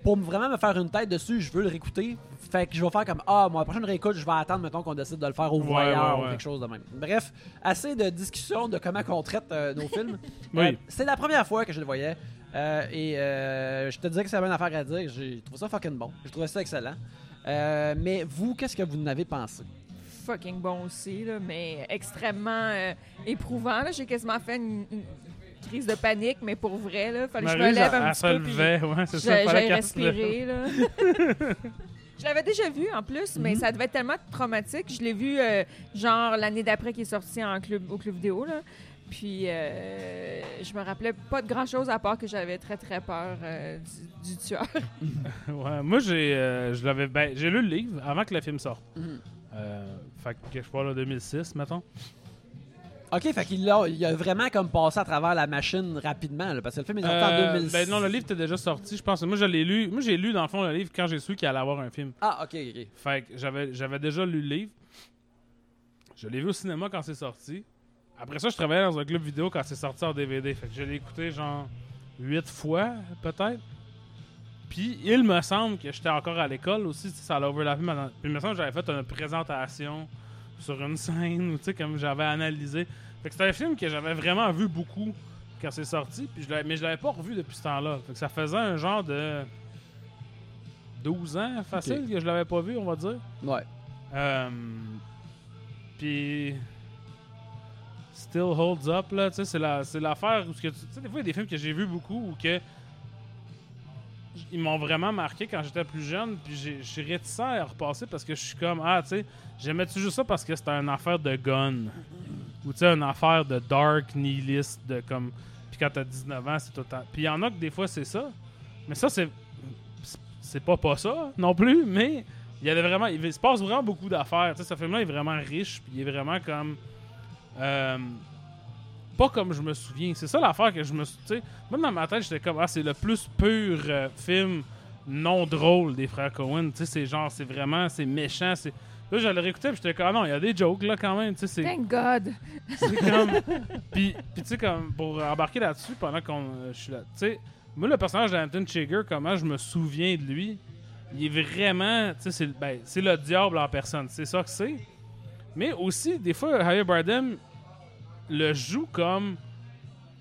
Pour vraiment me faire une tête dessus, je veux le réécouter. Fait que je vais faire comme ah, moi, la prochaine réécoute, je vais attendre, mettons, qu'on décide de le faire au voyeur ouais, ouais, ouais. ou quelque chose de même. Bref, assez de discussion de comment on traite euh, nos films. Oui. Euh, c'est la première fois que je le voyais. Euh, et euh, je te disais que c'est la bonne affaire à dire. J'ai trouvé ça fucking bon. J'ai trouvé ça excellent. Euh, mais vous, qu'est-ce que vous en avez pensé? Fucking bon aussi, là, mais extrêmement euh, éprouvant. Là. J'ai quasiment fait une. une... crise de panique, mais pour vrai, là, fallait Marie, que je me lève un petit peu, puis ouais, c'est ça, j'ai, j'ai respiré, là. Je l'avais déjà vu, en plus, mais mm-hmm. ça devait être tellement traumatique. Je l'ai vu, euh, genre, l'année d'après qui est sorti en club, au club vidéo, là. Puis, euh, je me rappelais pas de grand-chose à part que j'avais très, très peur euh, du, du tueur. ouais, moi, j'ai, euh, je l'avais, ben, j'ai lu le livre avant que le film sorte. Mm-hmm. Euh, fait que je parle de deux mille six, mettons. OK, fait qu'il a, il a vraiment comme passé à travers la machine rapidement, là, parce que le film est sorti euh, en deux mille six. Ben non, le livre était déjà sorti, je pense. Moi, je l'ai lu. Moi, j'ai lu, dans le fond, le livre quand j'ai su qu'il allait avoir un film. Ah, OK, OK. Fait que j'avais, j'avais déjà lu le livre. Je l'ai vu au cinéma quand c'est sorti. Après ça, je travaillais dans un club vidéo quand c'est sorti en D V D. Fait que je l'ai écouté, genre, huit fois, peut-être. Puis, il me semble que j'étais encore à l'école aussi, ça allait overlapper. Puis, il me semble que j'avais fait une présentation sur une scène, tu sais, comme j'avais analysé. Fait que c'était un film que j'avais vraiment vu beaucoup quand c'est sorti, puis je l'avais, mais je l'avais pas revu depuis ce temps-là. Fait que ça faisait un genre de douze ans facile okay. que je l'avais pas vu, on va dire. Ouais. Euh, puis still holds up, là, tu sais, c'est, la, c'est l'affaire où, tu sais, des fois, il y a des films que j'ai vu beaucoup ou que ils m'ont vraiment marqué quand j'étais plus jeune, puis je suis réticent à repasser parce que je suis comme, ah, tu sais, j'aimais-tu juste ça parce que c'était une affaire de gun ou, tu sais, une affaire de dark, nihiliste, de comme, puis quand t'as dix-neuf ans, c'est tout le temps. Puis il y en a que des fois, c'est ça, mais ça, c'est c'est pas pas ça non plus, mais il y a vraiment, il se passe vraiment beaucoup d'affaires, tu sais, ce film-là est vraiment riche, puis il est vraiment comme... Euh, pas comme je me souviens. C'est ça l'affaire que je me souviens. Même dans ma tête, j'étais comme, ah, c'est le plus pur euh, film non drôle des frères Coen. Tu sais, c'est genre, c'est vraiment, c'est méchant. C'est... Là, je le réécoutais, puis j'étais comme, ah non, il y a des jokes, là, quand même. Tu sais, c'est... Thank God! C'est comme... puis, puis tu sais, comme, pour embarquer là-dessus, pendant qu'on... Euh, je suis là, tu sais, moi, le personnage d'Anton Chigurh, comment je me souviens de lui, il est vraiment... Tu sais, c'est, ben, c'est le diable en personne. C'est ça que c'est. Mais aussi, des fois, Javier Bardem le joue comme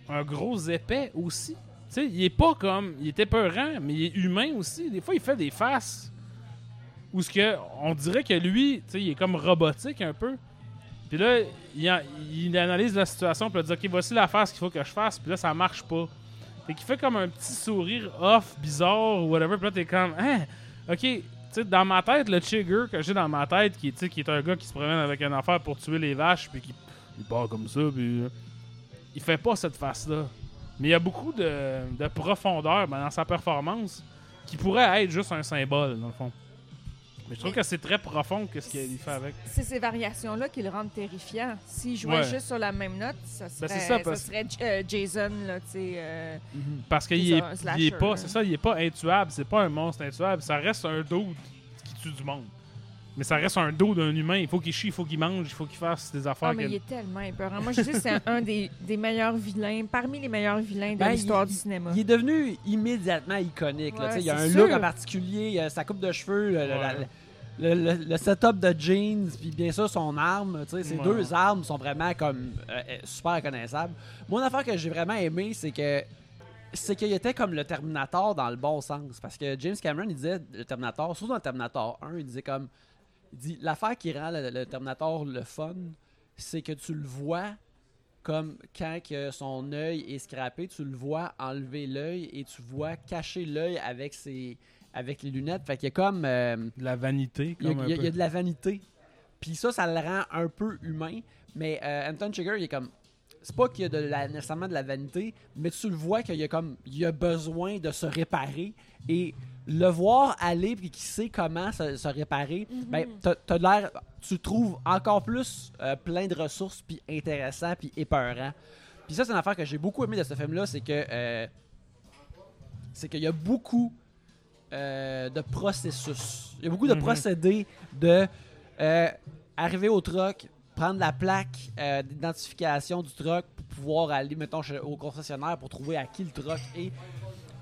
un gros épais aussi. T'sais, il est pas comme... Il est épeurant, mais il est humain aussi. Des fois, il fait des faces où ce que on dirait que lui, t'sais, il est comme robotique un peu. Puis là, il, en, il analyse la situation puis il dit « OK, voici la face qu'il faut que je fasse. » Puis là, ça marche pas. Fait qu'il fait comme un petit sourire off, bizarre ou whatever. Puis là, t'es comme « Hein? OK, T'sais, dans ma tête, le chigger que j'ai dans ma tête, qui, qui est un gars qui se promène avec une affaire pour tuer les vaches, puis qui il part comme ça, puis euh, il fait pas cette face-là. Mais il y a beaucoup de, de profondeur ben, dans sa performance qui pourrait être juste un symbole, dans le fond. Mais je trouve que c'est très profond que ce qu'il fait avec. C'est ces variations-là qui le rendent terrifiant. S'il jouait ouais. juste sur la même note, ça serait, ben ça, parce... ça serait euh, Jason, là, tu sais... Euh, mm-hmm. Parce qu'il est, slasher, est pas... Hein. C'est ça, il est pas intuable. C'est pas un monstre intuable. Ça reste un dude qui tue du monde. Mais ça reste un dude d'un humain. Il faut qu'il chie, il faut qu'il mange, il faut qu'il fasse des affaires... Ah, mais qu'il... il est tellement épeurant. Moi, je dis que c'est un des, des meilleurs vilains, parmi les meilleurs vilains de ben, l'histoire il, du cinéma. Il est devenu immédiatement iconique. Ouais, là, il y a un sûr. look en particulier, il a sa coupe de cheveux... Le, ouais. la, la, Le, le, le setup de jeans, puis bien sûr, son arme. Ces ouais. deux armes sont vraiment comme euh, super reconnaissables. Mon affaire que j'ai vraiment aimé, c'est que c'est qu'il était comme le Terminator dans le bon sens. Parce que James Cameron, il disait, le Terminator, surtout dans le Terminator un, il disait comme... Il dit, l'affaire qui rend le, le Terminator le fun, c'est que tu le vois comme quand que son œil est scrappé, tu le vois enlever l'œil et tu vois cacher l'œil avec ses... avec les lunettes, fait qu'il y a comme... Euh, de la vanité, comme il y, a, un il y a, peu. Il y a de la vanité. Puis ça, ça le rend un peu humain, mais euh, Anton Chigurh, il est comme... C'est pas qu'il y a de la, nécessairement de la vanité, mais tu le vois qu'il y a comme... Il a besoin de se réparer, et le voir aller, puis qu'il sait comment se, se réparer, mm-hmm. ben, t'as, t'as l'air... Tu trouves encore plus euh, plein de ressources, puis intéressant, puis épeurant. Puis ça, c'est une affaire que j'ai beaucoup aimé de ce film-là, c'est que... Euh, c'est qu'il y a beaucoup... Euh, de processus. Il y a beaucoup de mm-hmm. procédés de euh, arriver au truck, prendre la plaque euh, d'identification du truck pour pouvoir aller, mettons, au concessionnaire pour trouver à qui le truck est.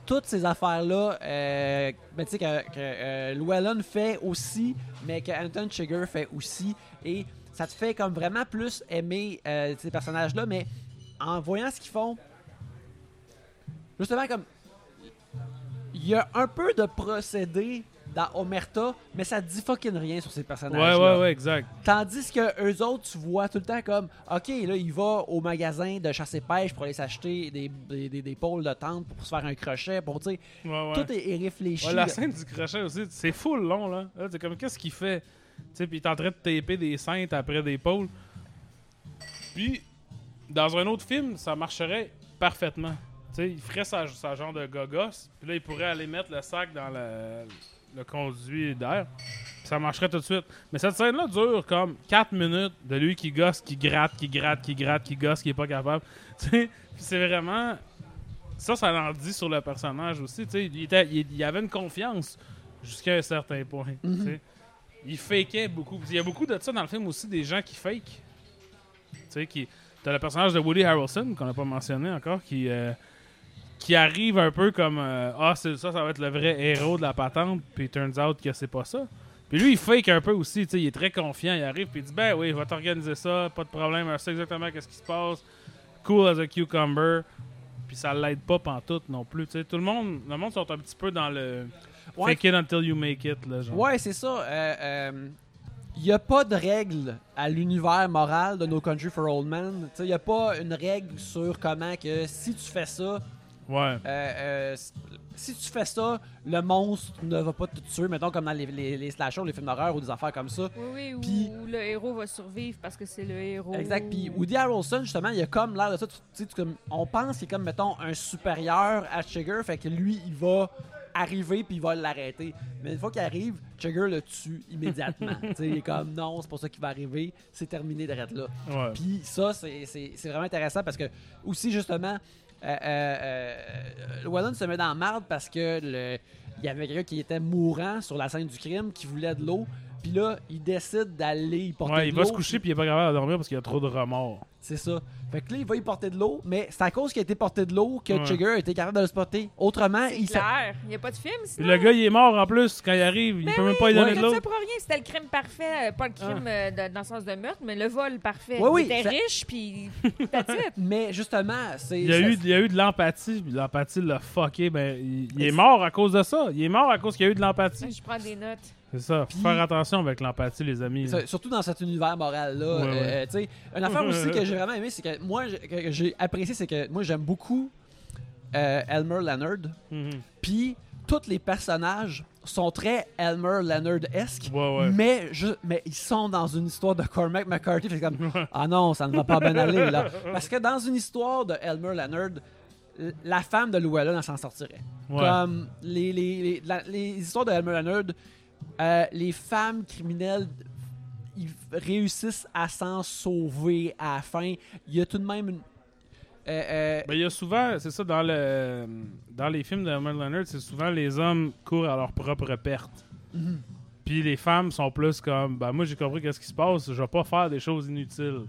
Toutes ces affaires-là, euh, ben, tu sais, que, que euh, Llewellyn fait aussi, mais que Anton Chigurh fait aussi. Et ça te fait comme vraiment plus aimer euh, ces personnages-là, mais en voyant ce qu'ils font, justement, comme. Il y a un peu de procédé dans Omertà, mais ça dit fucking rien sur ces personnages-là. Ouais, ouais, ouais, exact. Tandis que eux autres, tu vois tout le temps comme, OK, là, il va au magasin de chasse et pêche pour aller s'acheter des, des, des, des pôles de tente pour se faire un crochet, pour, tu sais, ouais, ouais. tout est, est réfléchi. Ouais, la scène du crochet aussi, c'est full long, là. là c'est comme, qu'est-ce qu'il fait? Tu sais, puis il est en train de taper des cintes après des pôles. Puis, dans un autre film, ça marcherait parfaitement. T'sais, il ferait sa, sa genre de gogos, puis là, il pourrait aller mettre le sac dans le, le conduit d'air, pis ça marcherait tout de suite. Mais cette scène-là dure comme quatre minutes de lui qui gosse, qui gratte, qui gratte, qui gratte, qui gosse, qui est pas capable. T'sais, c'est vraiment... Ça, ça l'en dit sur le personnage aussi. T'sais, il, était, il, il avait une confiance jusqu'à un certain point. Mm-hmm. T'sais. Il fakeait beaucoup. Il y a beaucoup de ça dans le film aussi, des gens qui fake. T'sais, qui... T'as le personnage de Woody Harrelson, qu'on n'a pas mentionné encore, qui... Euh... qui arrive un peu comme euh, ah c'est ça ça va être le vrai héros de la patente, puis turns out que c'est pas ça. Puis lui il fake un peu aussi, tu sais, il est très confiant, il arrive puis il dit ben oui, je vais t'organiser ça, pas de problème, je sais exactement qu'est-ce qui se passe. Cool as a cucumber. Puis ça l'aide pas pantoute non plus, tu sais, tout le monde le monde sont un petit peu dans le ouais, fake it until you make it là, genre. Ouais, c'est ça. Euh, euh... Il n'y a pas de règle à l'univers moral de No Country for Old Men, tu sais, il y a pas une règle sur comment que si tu fais ça ouais. Euh, euh, si tu fais ça, le monstre ne va pas te tuer, mettons comme dans les, les, les slashers, les films d'horreur ou des affaires comme ça. Oui, oui, pis, où le héros va survivre parce que c'est le héros. Exact, puis Woody Harrelson, justement, il a comme l'air de ça. Tu, tu, tu, on pense qu'il est comme, mettons, un supérieur à Chigurh, fait que lui, il va arriver puis il va l'arrêter. Mais une fois qu'il arrive, Chigurh le tue immédiatement. Il est comme, non, c'est pour ça qu'il va arriver, c'est terminé d'arrêter là. Ouais. Puis ça, c'est, c'est, c'est vraiment intéressant parce que, aussi, justement, Euh, euh, euh, Llewellyn se met dans la marde parce que le, il y avait quelqu'un qui était mourant sur la scène du crime qui voulait de l'eau, puis là il décide d'aller y porter ouais, de l'eau. Il va se coucher puis il est pas capable de dormir parce qu'il y a trop de remords. C'est ça. Fait que là il va y porter de l'eau, mais c'est à cause qu'il a été porté de l'eau que ouais. Chigurh a été capable de le spotter. Autrement, c'est il clair. Sa... Il y a pas de film sinon. Le gars il est mort en plus quand il arrive, il mais peut oui, même pas y donner de l'eau. Ça pour rien, c'était le crime parfait, pas le crime ah. euh, de, dans le sens de meurtre, mais le vol parfait. Ouais, oui, il était ça... riche puis mais justement, c'est il y a ça... eu il y a eu de l'empathie, puis l'empathie l'a fucké, ben il, il est mort à cause de ça. Il est mort à cause qu'il y a eu de l'empathie. Je prends des notes. C'est ça, faut faire attention avec l'empathie, les amis. Ça, surtout dans cet univers moral-là. Ouais, euh, ouais. T'sais, une affaire aussi que j'ai vraiment aimé, c'est que moi, j'ai, que j'ai apprécié, c'est que moi, j'aime beaucoup euh, Elmer Leonard. Mm-hmm. Puis, tous les personnages sont très Elmer Leonard-esque, ouais, ouais. Mais, je, mais ils sont dans une histoire de Cormac McCarthy. Fait comme, ah non, ça ne va pas bien aller. Là. Parce que dans une histoire de Elmer Leonard, la femme de Llewellyn s'en sortirait. Ouais. Comme les, les, les, la, les histoires de Elmer Leonard, euh, les femmes criminelles... ils réussissent à s'en sauver à la fin. Il y a tout de même une... Euh, euh... Ben, il y a souvent, c'est ça, dans, le, dans les films de Elmer Leonard, c'est souvent les hommes courent à leur propre perte. Mm-hmm. Puis les femmes sont plus comme, ben moi j'ai compris qu'est-ce qui se passe, je vais pas faire des choses inutiles.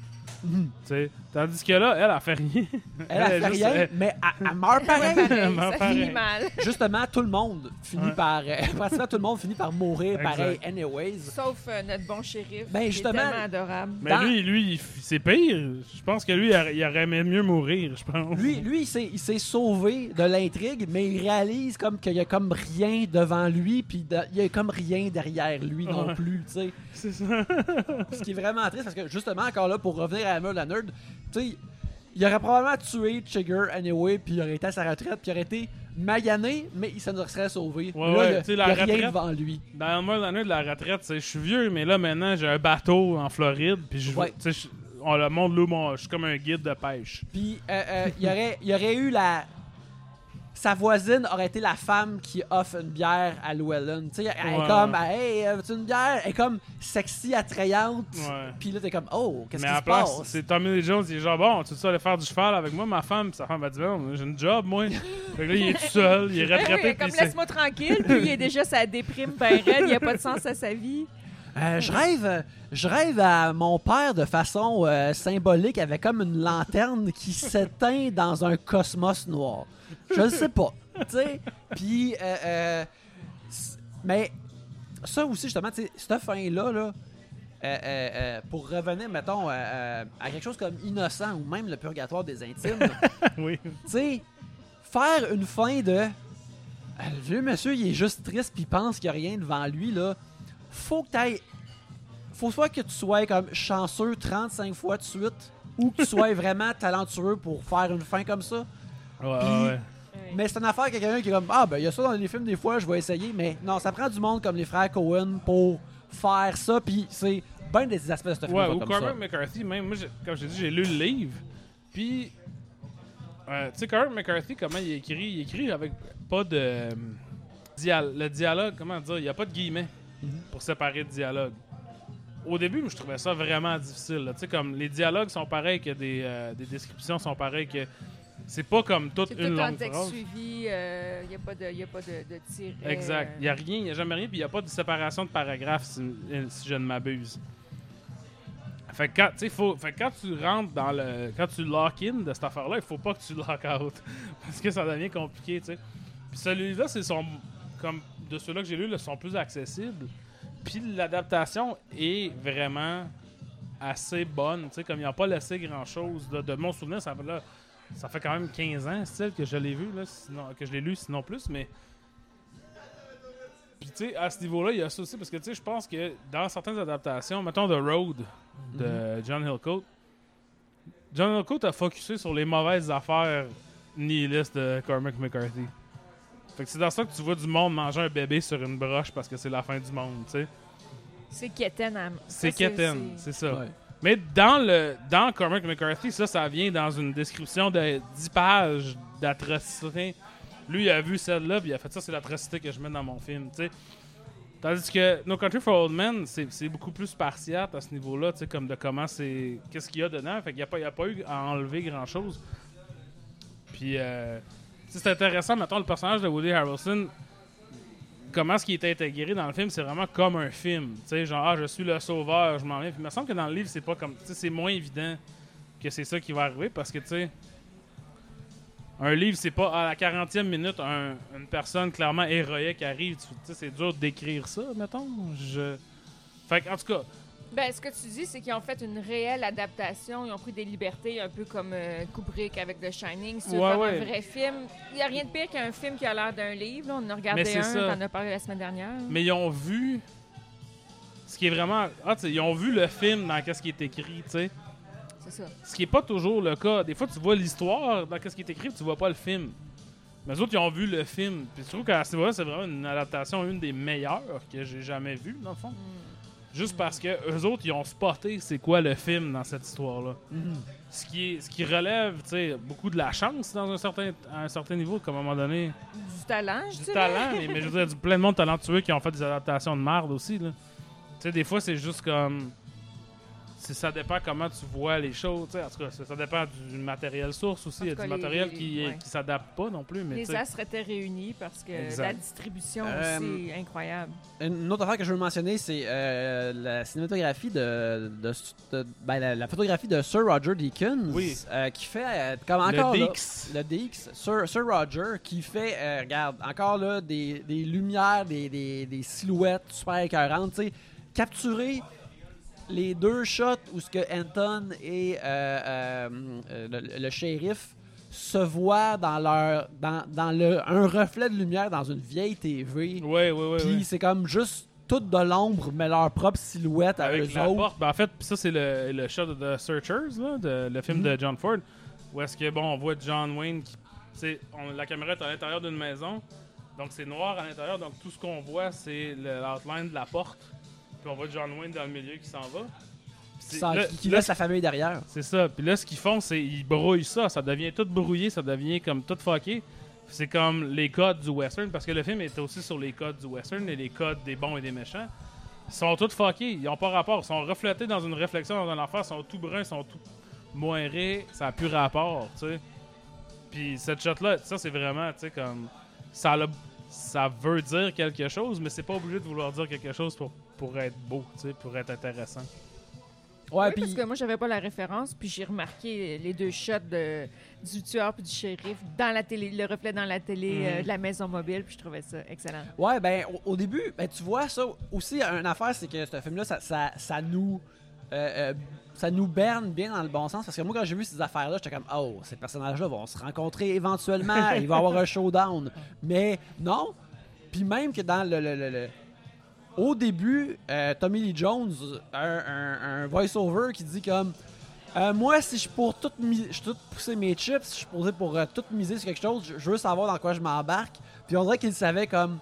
Mm-hmm. Tandis que là, elle a fait rien. Elle, elle a fait juste, rien, elle... mais elle, elle meurt pareil. Elle meurt ça pareil. Finit mal. Justement, tout le monde finit ouais. par... Euh, pratiquement tout le monde finit par mourir pareil anyways. Sauf euh, notre bon shérif, ben, qui est tellement adorable. Mais dans... lui, lui il, c'est pire. Je pense que lui, il aurait même mieux mourir, je pense. Lui, lui il, s'est, il s'est sauvé de l'intrigue, mais il réalise comme qu'il y a comme rien devant lui, puis de, il y a comme rien derrière lui non ouais. plus. T'sais. C'est ça. Ce qui est vraiment triste, parce que justement, encore là, pour revenir à Elmer Leonard, tu sais, il aurait probablement tué Chigger anyway, puis il aurait été à sa retraite, puis il aurait été magané, mais il s'en serait sauvé. Ouais, là, ouais, il n'y a, a retraite, rien devant lui. Dans Elmer Leonard, la retraite, c'est je suis vieux, mais là, maintenant, j'ai un bateau en Floride, puis je ouais. on le monde loue, moi, je suis comme un guide de pêche. Puis euh, euh, il y aurait, il y aurait eu la... Sa voisine aurait été la femme qui offre une bière à Llewellyn. T'sais, elle ouais. est comme, hey, veux-tu une bière? Elle est comme sexy, attrayante. Ouais. Puis là, t'es comme, oh, qu'est-ce qui se place, passe? C'est Tommy Lee Jones, il est genre, bon, tu veux aller faire du cheval avec moi, ma femme? Puis sa femme va dire, j'ai une job, moi. Fait que là, il est tout seul, il est rattrapé. Oui, comme, laisse-moi c'est... tranquille, puis il est déjà, ça déprime ben raide, il n'y a pas de sens à sa vie. Euh, je rêve je rêve à mon père de façon euh, symbolique, avec comme une lanterne qui s'éteint dans un cosmos noir. Je le sais pas, tu sais. Puis, euh, euh, mais ça aussi, justement, tu sais, cette fin-là, là, euh, euh, euh, pour revenir, mettons, euh, à quelque chose comme Innocent ou même le Purgatoire des Intimes, oui. Tu sais, faire une fin de... Euh, le vieux monsieur, il est juste triste puis il pense qu'il n'y a rien devant lui, là. Faut que t'ailles... Faut soit que tu sois comme chanceux trente-cinq fois de suite ou que tu sois vraiment talentueux pour faire une fin comme ça. Ouais, pis, ouais. Mais c'est une affaire que quelqu'un qui est comme, ah ben il y a ça dans les films des fois, je vais essayer, mais non, ça prend du monde comme les frères Coen pour faire ça, puis c'est bien des aspects de ce film ouais, ou comme Cormac ça. McCarthy, même moi, j'ai, comme j'ai dit, j'ai lu le livre, puis euh, tu sais Cormac McCarthy comment il écrit, il écrit avec pas de euh, dialogue, le dialogue, comment dire, il y a pas de guillemets mm-hmm. pour séparer le dialogue. Au début, moi, je trouvais ça vraiment difficile, tu sais comme les dialogues sont pareils que des, euh, des descriptions sont pareilles que c'est pas comme toute c'est une longue phrase. C'est tout en texte suivi, il euh, n'y a pas de, y a pas de, de tiret. Exact. Il n'y a rien, il n'y a jamais rien, puis il n'y a pas de séparation de paragraphes, si, si je ne m'abuse. Fait que quand, faut, fait quand tu rentres dans le... Quand tu lock-in de cette affaire-là, il faut pas que tu lock-out, parce que ça devient compliqué, tu sais. Puis celui-là, c'est son... Comme de ceux-là que j'ai lus, ils sont plus accessibles. Puis l'adaptation est vraiment assez bonne, tu sais, comme ils n'ont pas laissé grand-chose. De, de mon souvenir, ça... Là, ça fait quand même quinze ans, style, que je l'ai vu, là, sinon, que je l'ai lu, sinon plus, mais... Puis, tu sais, à ce niveau-là, il y a ça aussi, parce que, tu sais, je pense que dans certaines adaptations, mettons The Road de mm-hmm. John Hillcoat, John Hillcoat a focusé sur les mauvaises affaires nihilistes de Cormac McCarthy. Fait que c'est dans ça que tu vois du monde manger un bébé sur une broche parce que c'est la fin du monde, tu sais. C'est quétaine. À... C'est quétaine, c'est... c'est ça. Ouais. Mais dans le dans Cormac McCarthy, ça, ça vient dans une description de dix pages d'atrocité. Lui, il a vu celle-là, puis il a fait ça, c'est l'atrocité que je mets dans mon film, tu sais. Tandis que No Country for Old Men, c'est, c'est beaucoup plus spartiate à ce niveau-là, tu sais, comme de comment c'est... Qu'est-ce qu'il y a dedans? Fait qu'il n'y a pas, il y a pas eu à enlever grand-chose. Puis, euh, c'est intéressant, mettons, le personnage de Woody Harrelson... Comment est-ce qu'il est intégré dans le film, c'est vraiment comme un film. Tu sais, genre, ah, je suis le sauveur, je m'en viens. Puis il me semble que dans le livre, c'est pas comme. Tu sais, c'est moins évident que c'est ça qui va arriver parce que, tu sais, un livre, c'est pas à la quarantième minute, un, une personne clairement héroïque arrive. Tu sais, c'est dur d'écrire ça, mettons. Je... Fait que, en tout cas. Ben, ce que tu dis, c'est qu'ils ont fait une réelle adaptation. Ils ont pris des libertés, un peu comme euh, Kubrick avec The Shining. C'est si ouais, ouais. un vrai film. Il n'y a rien de pire qu'un film qui a l'air d'un livre. Là, on en a regardé un, ça. On en a parlé la semaine dernière. Mais ils ont vu ce qui est vraiment... Ah, tu sais, ils ont vu le film dans ce qui est écrit, tu sais. C'est ça. Ce qui n'est pas toujours le cas. Des fois, tu vois l'histoire dans ce qui est écrit, tu vois pas le film. Mais les autres, ils ont vu le film. Puis je trouve qu'à ce niveau-là, c'est vraiment une adaptation, une des meilleures que j'ai jamais vues, dans le fond. Mm. Juste mm. parce que eux autres, ils ont spoté c'est quoi le film dans cette histoire-là. Mm. Ce qui est, ce qui relève, tu sais, beaucoup de la chance dans un certain, à un certain niveau, comme à un moment donné. Du talent, je dirais. Du talent, mais, mais je veux dire, plein de monde talentueux qui ont fait des adaptations de merde aussi, là. Tu sais, des fois, c'est juste comme... C'est, ça dépend comment tu vois les choses. En tout cas, ça, ça dépend du matériel source aussi. Il y a du les, matériel les, qui ouais. qui s'adapte pas non plus. Mais les astres étaient réunis parce que exact. La distribution euh, aussi est incroyable. Une autre affaire que je veux mentionner, c'est euh, la cinématographie de, de, de, de ben, la, la photographie de Sir Roger Deakins, oui. euh, qui fait euh, comme encore le D X, là, le D X Sir, Sir Roger qui fait euh, regarde encore là des, des lumières, des, des, des silhouettes super écœurantes, tu sais, capturées. Les deux shots où ce que Anton et euh, euh, le, le shérif se voient dans leur dans, dans le un reflet de lumière dans une vieille T V. Oui, oui, oui. Puis oui. C'est comme juste toutes de l'ombre, mais leur propre silhouette avec, avec eux la autres. Porte. Ben, en fait, ça c'est le, le shot de The Searchers, là, de, le film mm-hmm. de John Ford, où est-ce que bon, on voit John Wayne qui, c'est, on, la caméra est à l'intérieur d'une maison, donc c'est noir à l'intérieur, donc tout ce qu'on voit c'est le, l'outline de la porte. Puis on voit John Wayne dans le milieu qui s'en va. C'est, ça, là, qui laisse là, la famille derrière. C'est ça. Puis là, ce qu'ils font, c'est qu'ils brouillent ça. Ça devient tout brouillé, ça devient comme tout fucké. C'est comme les codes du western, parce que le film est aussi sur les codes du western et les codes des bons et des méchants. Ils sont tous fuckés, ils n'ont pas rapport. Ils sont reflétés dans une réflexion, dans un affaire. Ils sont tout bruns, ils sont tout moirés. Ça n'a plus rapport, tu sais. Puis cette shot-là, ça, c'est vraiment, tu sais, comme... Ça l'a... Ça veut dire quelque chose, mais c'est pas obligé de vouloir dire quelque chose pour, pour être beau, tu sais, pour être intéressant. Ouais, oui, pis... parce que moi, j'avais pas la référence, puis j'ai remarqué les deux shots de, du tueur puis du shérif dans la télé, le reflet dans la télé mmh. euh, de la maison mobile, puis je trouvais ça excellent. Ouais, ben au, au début, ben tu vois ça aussi, une affaire, c'est que ce film-là, ça, ça, ça nous... Euh, euh, ça nous berne bien dans le bon sens, parce que moi, quand j'ai vu ces affaires-là, j'étais comme « Oh, ces personnages-là vont se rencontrer éventuellement, il va y avoir un showdown. » Mais non. Puis même que dans le... le, le, le... Au début, euh, Tommy Lee Jones, un, un, un voice-over qui dit comme euh, « Moi, si je pour tout, mi- je tout pousser mes chips, si je suis posé pour euh, tout miser sur quelque chose, je, je veux savoir dans quoi je m'embarque. » Puis on dirait qu'il savait comme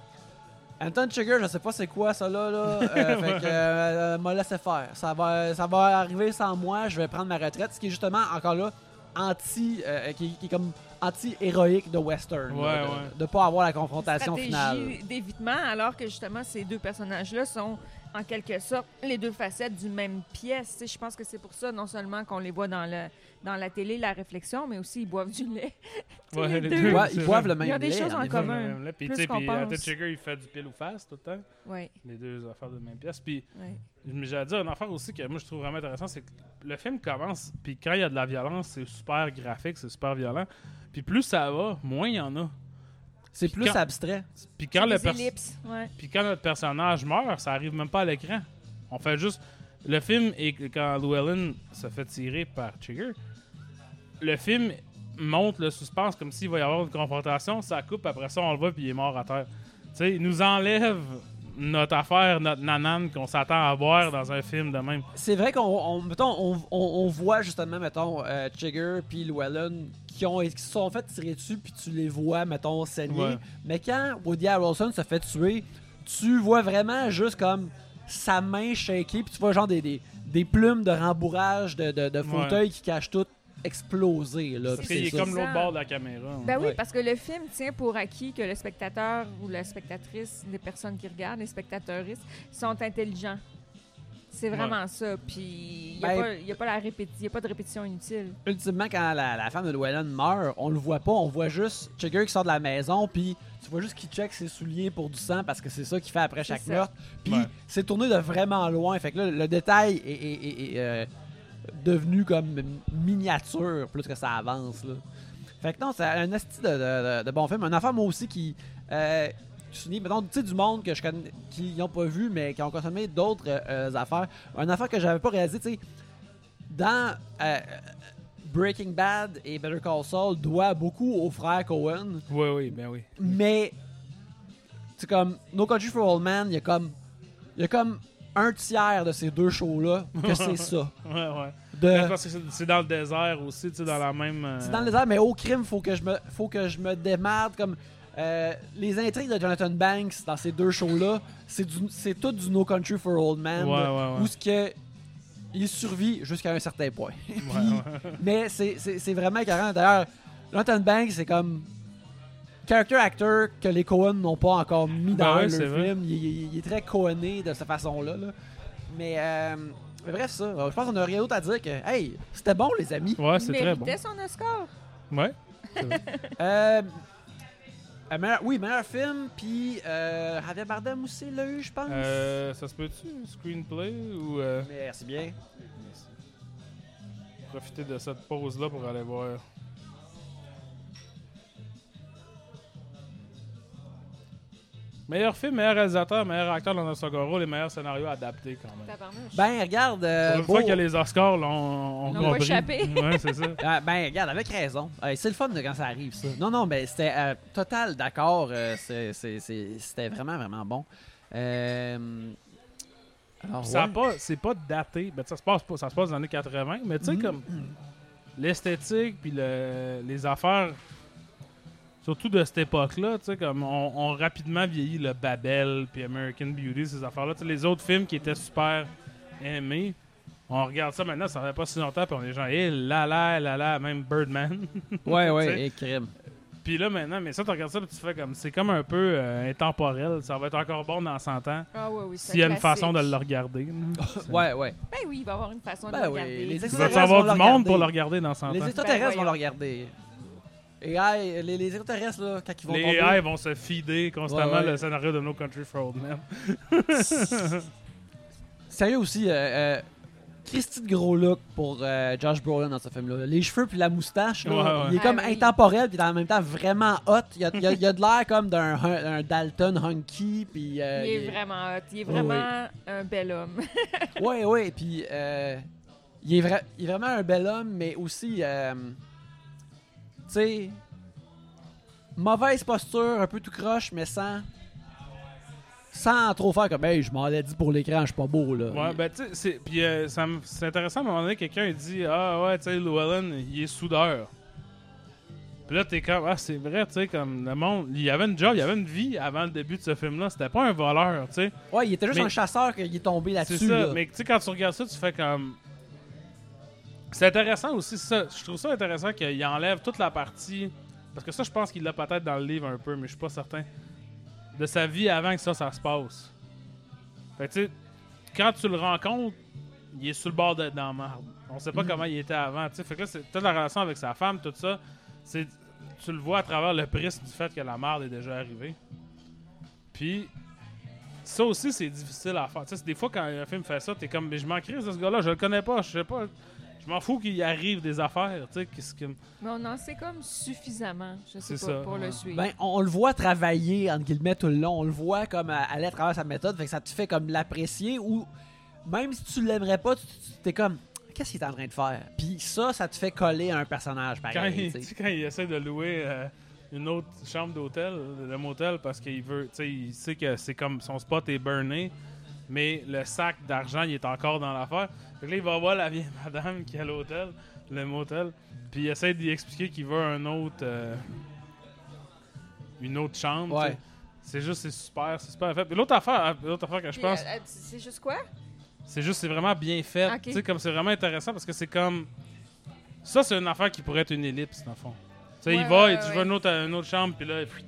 Anton Chigurh, je sais pas c'est quoi ça là, là. Euh, fait que euh, m'a laissé faire. Ça va, ça va arriver sans moi, je vais prendre ma retraite. Ce qui est justement encore là anti, euh, qui, qui est comme anti-héroïque de western, ouais, là, de, ouais. de pas avoir la confrontation stratégie finale. Stratégie d'évitement, alors que justement ces deux personnages-là sont en quelque sorte les deux facettes d'une même pièce. Je pense que c'est pour ça non seulement qu'on les voit dans le dans la télé, la réflexion, mais aussi ils boivent du lait. Ouais, les les deux, ouais, ils boivent le même lait. Ils ont des lait, choses en commun. Puis tu sais, puis Anton Chigurh, il fait du pile ou face tout le temps. Ouais. Les deux affaires de même pièce. Puis mais j'allais dire une affaire aussi que moi je trouve vraiment intéressant, c'est que le film commence, puis quand il y a de la violence, c'est super graphique, c'est super violent. Puis plus ça va, moins il y en a. C'est puis plus quand, abstrait. Puis quand, le pers- ouais. puis quand notre personnage meurt, ça arrive même pas à l'écran. On fait juste... Le film, est quand Llewellyn se fait tirer par Chigurh, le film monte le suspense comme s'il va y avoir une confrontation, ça coupe, après ça on le voit puis il est mort à terre. Tu sais, il nous enlève notre affaire, notre nanane qu'on s'attend à voir dans un film de même. C'est vrai qu'on on, mettons, on, on, on voit justement, mettons, euh, Chigurh puis Llewellyn qui ont qui se sont fait tirer dessus, puis tu les vois, mettons, saigner. Ouais. Mais quand Woody Harrelson se fait tuer, tu vois vraiment juste comme sa main shaker, puis tu vois genre des, des, des plumes de rembourrage de, de, de fauteuil ouais. qui cachent tout exploser. Là, parce qu'il est comme l'autre bord de la caméra. Hein. Ben oui, ouais. parce que le film tient pour acquis que le spectateur ou la spectatrice, les personnes qui regardent, les spectateuristes, sont intelligents. C'est vraiment ouais. ça. Puis il n'y a, ben, a pas la répéti- y a pas de répétition inutile. Ultimement, quand la, la femme de Llewellyn meurt, on le voit pas. On voit juste Chigurh qui sort de la maison, puis tu vois juste qu'il check ses souliers pour du sang, parce que c'est ça qu'il fait après chaque meurtre. Puis ouais. c'est tourné de vraiment loin. Fait que là, le détail est... est, est, est euh, devenu comme miniature plus que ça avance là. Fait que non, c'est un esti de, de, de bon film. Un enfant, moi aussi, qui euh, tu sais, du monde que je connais, qui n'ont pas vu mais qui ont consommé d'autres euh, affaires. Un enfant que j'avais pas réalisé, tu sais, dans euh, Breaking Bad et Better Call Saul doit beaucoup aux frères Coen. Oui, oui, ben oui. Mais c'est comme No Country for Old Men, il y a comme il y a comme un tiers de ces deux shows-là que c'est ça. Ouais, ouais. De... Parce que c'est, c'est dans le désert aussi, tu sais, dans la même... Euh... C'est dans le désert, mais au crime, faut que je me, faut que je me démarre comme... Euh, les intrigues de Jonathan Banks dans ces deux shows-là, c'est, du, c'est tout du No Country for Old Man, ouais, ouais, ouais. où ce que il survit jusqu'à un certain point. Puis, ouais, ouais. Mais c'est, c'est, c'est vraiment carrément. D'ailleurs, Jonathan Banks, c'est comme character actor que les Coen n'ont pas encore mis dans ben ouais, leur film. Il, il, il est très Coené de cette façon-là. Là. Mais, euh, mais bref, ça. Je pense qu'on n'a rien d'autre à dire que, hey, c'était bon, les amis. Ouais, c'est il très bon. Il méritait son Oscar. Ouais. C'est vrai. euh, Euh, meilleur, oui, meilleur film, puis euh, Javier Bardem aussi l'a eu, je pense. Euh, ça se peut-tu, screenplay ou... Euh... Merci bien. Merci. Profitez de cette pause-là pour aller voir. Meilleur film, meilleur réalisateur, meilleur acteur dans un second rôle et meilleur scénario adapté quand même. Ben regarde... Euh, une beau. Fois que les Oscars l'ont compris. Ils n'ont pas échappé. Ouais, c'est ça. Euh, ben regarde, avec raison. Euh, c'est le fun de quand ça arrive, ça. Non, non, ben c'était euh, total d'accord. Euh, c'est, c'est, c'est, c'était vraiment, vraiment bon. Euh... Alors, ça ouais. pas, c'est pas daté. Ben, ça se passe pas, ça se passe dans les années quatre-vingts, mais tu sais, mm-hmm. comme l'esthétique puis le, les affaires... Surtout de cette époque-là, tu sais, comme on, on rapidement vieillit le Babel, puis American Beauty, ces affaires-là. Tu sais, les autres films qui étaient super aimés, on regarde ça maintenant, ça fait pas si longtemps, puis on est genre, hé, eh, là, là, là, là, même Birdman. Ouais, ouais, et crime. Puis là, maintenant, mais ça, tu regardes ça, là, tu fais comme, c'est comme un peu euh, intemporel, ça va être encore bon dans cent ans. Ah, ouais, oui, c'est s'il y a classique. Une façon de le regarder. Ouais, ouais. Ben oui, il va y avoir une façon ben de le oui. regarder. Les il va y avoir du monde pour le regarder dans cent ans. Les extraterrestres ben, vont le regarder. A I, les, les extraterrestres, là, quand ils vont les tomber... Les A I vont se feeder constamment ouais, ouais. le scénario de No Country for Old Men. Sérieux aussi, euh, euh, Christy de gros look pour euh, Josh Brolin dans ce film-là. Les cheveux puis la moustache, là, ouais, ouais. il est comme ah, oui. intemporel puis en même temps vraiment hot. Il a, il a, il a de l'air comme d'un un Dalton hunky. Puis, euh, il est il... vraiment hot. Il est vraiment ouais, ouais. un bel homme. Oui, oui. Puis euh, il, est vra... il est vraiment un bel homme, mais aussi... Euh, tu sais, mauvaise posture, un peu tout croche, mais sans sans trop faire comme « Hey, je m'en l'ai dit pour l'écran, je suis pas beau, là. » Ouais, ben tu sais, puis euh, ça m- c'est intéressant, à un moment donné, quelqu'un dit « Ah ouais, tu sais, Llewellyn, il est soudeur. » Puis là, t'es comme « Ah, c'est vrai, tu sais, comme le monde, il avait une job, il avait une vie avant le début de ce film-là, c'était pas un voleur, tu sais. » Ouais, il était juste mais, un chasseur qu'il est tombé là-dessus, c'est ça, là. Mais tu sais, quand tu regardes ça, tu fais comme... C'est intéressant aussi, ça. Je trouve ça intéressant qu'il enlève toute la partie... Parce que ça, je pense qu'il l'a peut-être dans le livre un peu, mais je suis pas certain. De sa vie avant que ça, ça se passe. Fait que tu sais, quand tu le rencontres, il est sur le bord d'être dans la merde. On sait pas mm-hmm. comment il était avant, tu sais. Fait que là, c'est toute la relation avec sa femme, tout ça, c'est, tu le vois à travers le prisme du fait que la merde est déjà arrivée. Puis... Ça aussi, c'est difficile à faire. Tu sais, des fois, quand un film fait ça, t'es comme « Mais je m'en crisse de ce gars-là, je le connais pas, je sais pas... » Je m'en fous qu'il arrive des affaires, tu sais, qu'est-ce que... Mais on en sait comme suffisamment, je sais c'est pas, ça. Pour ouais. le suivre. Ben, on le voit travailler, entre guillemets, tout le long. On le voit comme aller à travers sa méthode, fait que ça te fait comme l'apprécier ou même si tu l'aimerais pas, tu t'es comme, qu'est-ce qu'il est en train de faire? Puis ça, ça te fait coller à un personnage, pareil. Quand il, quand il essaie de louer euh, une autre chambre d'hôtel, de motel, parce qu'il veut, tu sais, il sait que c'est comme son spot est burné, mais le sac d'argent, il est encore dans l'affaire. Fait que là, il va voir la vieille madame qui est à l'hôtel, le motel, puis il essaie d'y expliquer qu'il veut un autre, euh, une autre chambre. Ouais. C'est juste, c'est super, c'est super fait. Puis l'autre affaire, l'autre affaire que je pense... Euh, euh, c'est juste quoi? C'est juste, c'est vraiment bien fait. Okay. Tu sais, comme c'est vraiment intéressant parce que c'est comme... Ça, c'est une affaire qui pourrait être une ellipse, dans le fond. Tu sais, ouais, il va, ouais, il dit, ouais. je veux une autre, une autre chambre, puis là... Puis...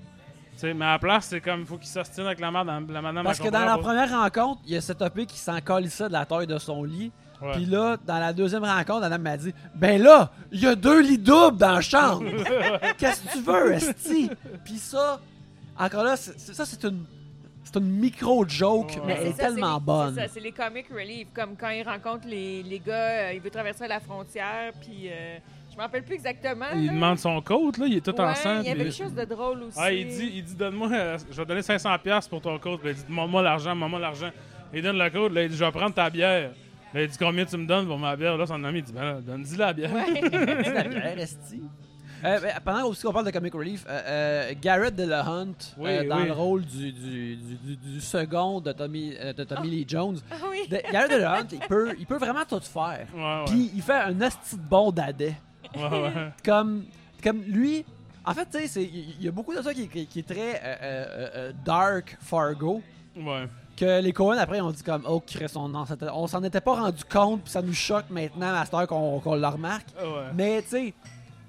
T'sais, mais à la place, c'est comme il faut qu'il s'ostine avec la, madame, la madame. Parce que dans la première rencontre, il y a cet O P qui s'en collissait de la taille de son lit. Puis là, dans la deuxième rencontre, la dame m'a dit « Ben là, il y a deux lits doubles dans la chambre! Qu'est-ce que tu veux, esti? » Puis ça, encore là, c'est, ça c'est une, c'est une micro-joke, ouais. mais elle est ça, tellement c'est les, bonne. C'est ça, c'est les comic relief. Comme quand il rencontre les, les gars, euh, il veut traverser la frontière, puis... Euh, Je me rappelle plus exactement. Il là. demande son coat, là, il est tout ouais, en sang. Il y avait quelque chose de drôle aussi. Ah, il dit, il dit donne-moi, euh, je vais donner cinq cents dollars pour ton coat. Il dit demande-moi l'argent, demande-moi l'argent. Il donne le coat, là, il dit je vais prendre ta bière. Là, il dit combien tu me donnes pour ma bière. Là, son ami, il dit ben, donne-y la bière. Ouais. Dis la bière, esti. Euh, ben, pendant aussi qu'on parle de comic relief, euh, euh, Garrett Delahunt oui, euh, dans oui. le rôle du, du, du, du second de Tommy, euh, de Tommy oh. Lee Jones. Oui. De, Garrett Delahunt, il peut, il peut vraiment tout faire. Puis il fait un asti de bon dadais. Ouais, ouais. Comme, comme lui, en fait, tu sais, il y a beaucoup de ça qui, qui, qui est très euh, euh, dark Fargo. Ouais. Que les Coen après ont dit comme oh Chris, on, on s'en était pas rendu compte puis ça nous choque maintenant à cette heure qu'on, qu'on le remarque. Ouais. Mais tu sais,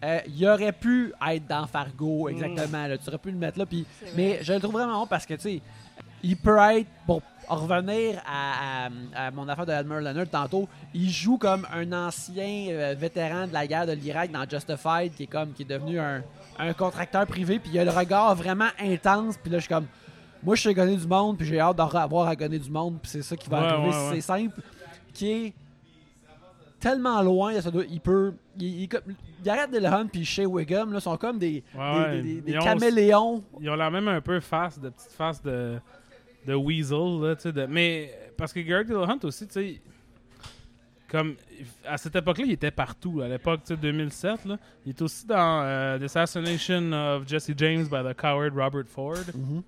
euh, il aurait pu être dans Fargo exactement. Mmh. Là, tu aurais pu le mettre là. Pis, mais je le trouve vraiment bon parce que tu sais, il peut être pour revenir à, à, à mon affaire de Admiral Leonard tantôt, il joue comme un ancien euh, vétéran de la guerre de l'Irak dans Justified qui est comme qui est devenu un, un contracteur privé puis il a le regard vraiment intense puis là je suis comme moi, je sais gonner du monde, puis j'ai hâte d'avoir à gonner du monde, puis c'est ça qui va ouais, arriver, ouais, ouais. c'est simple, qui est tellement loin, là, ça doit, il peut... Il, il, il arrête Delahunt puis Shea Wiggum, là, sont comme des, ouais, des, des, des, des ils caméléons. Ont, ils ont la même un peu face, de petite face de, de Weasel, là, tu sais, de, mais... Parce que Garrett Delahunt aussi, tu sais, comme... À cette époque-là, il était partout. À l'époque, tu sais, deux mille sept, là, il est aussi dans euh, The Assassination of Jesse James by the Coward Robert Ford. Mm-hmm.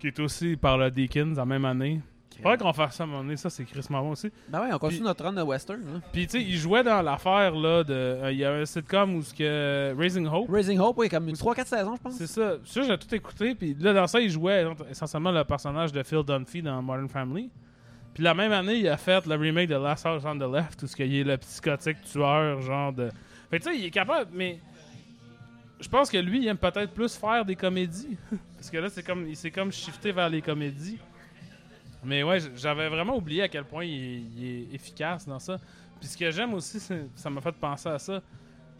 Qui est aussi par le Deakins en même année. Okay. Faudrait qu'on fasse ça à un moment donné, ça c'est Chris Marron aussi. Ben ouais, on continue notre run de western. Hein. Puis tu sais, il jouait dans l'affaire là de. Euh, il y a un sitcom où ce que. Raising Hope. Raising Hope, oui, comme trois quatre saisons, je pense. C'est ça. C'est sûr, j'ai tout écouté. Puis là, dans ça, il jouait essentiellement le personnage de Phil Dunphy dans Modern Family. Puis la même année, il a fait le remake de Last House on the Left, où ce qu'il est le psychotique tueur, genre de. Fait que tu sais, il est capable, mais. Je pense que lui, il aime peut-être plus faire des comédies. Parce que là, c'est comme, il s'est comme shifté vers les comédies. Mais ouais, j'avais vraiment oublié à quel point il est, il est efficace dans ça. Puis ce que j'aime aussi, c'est, ça m'a fait penser à ça.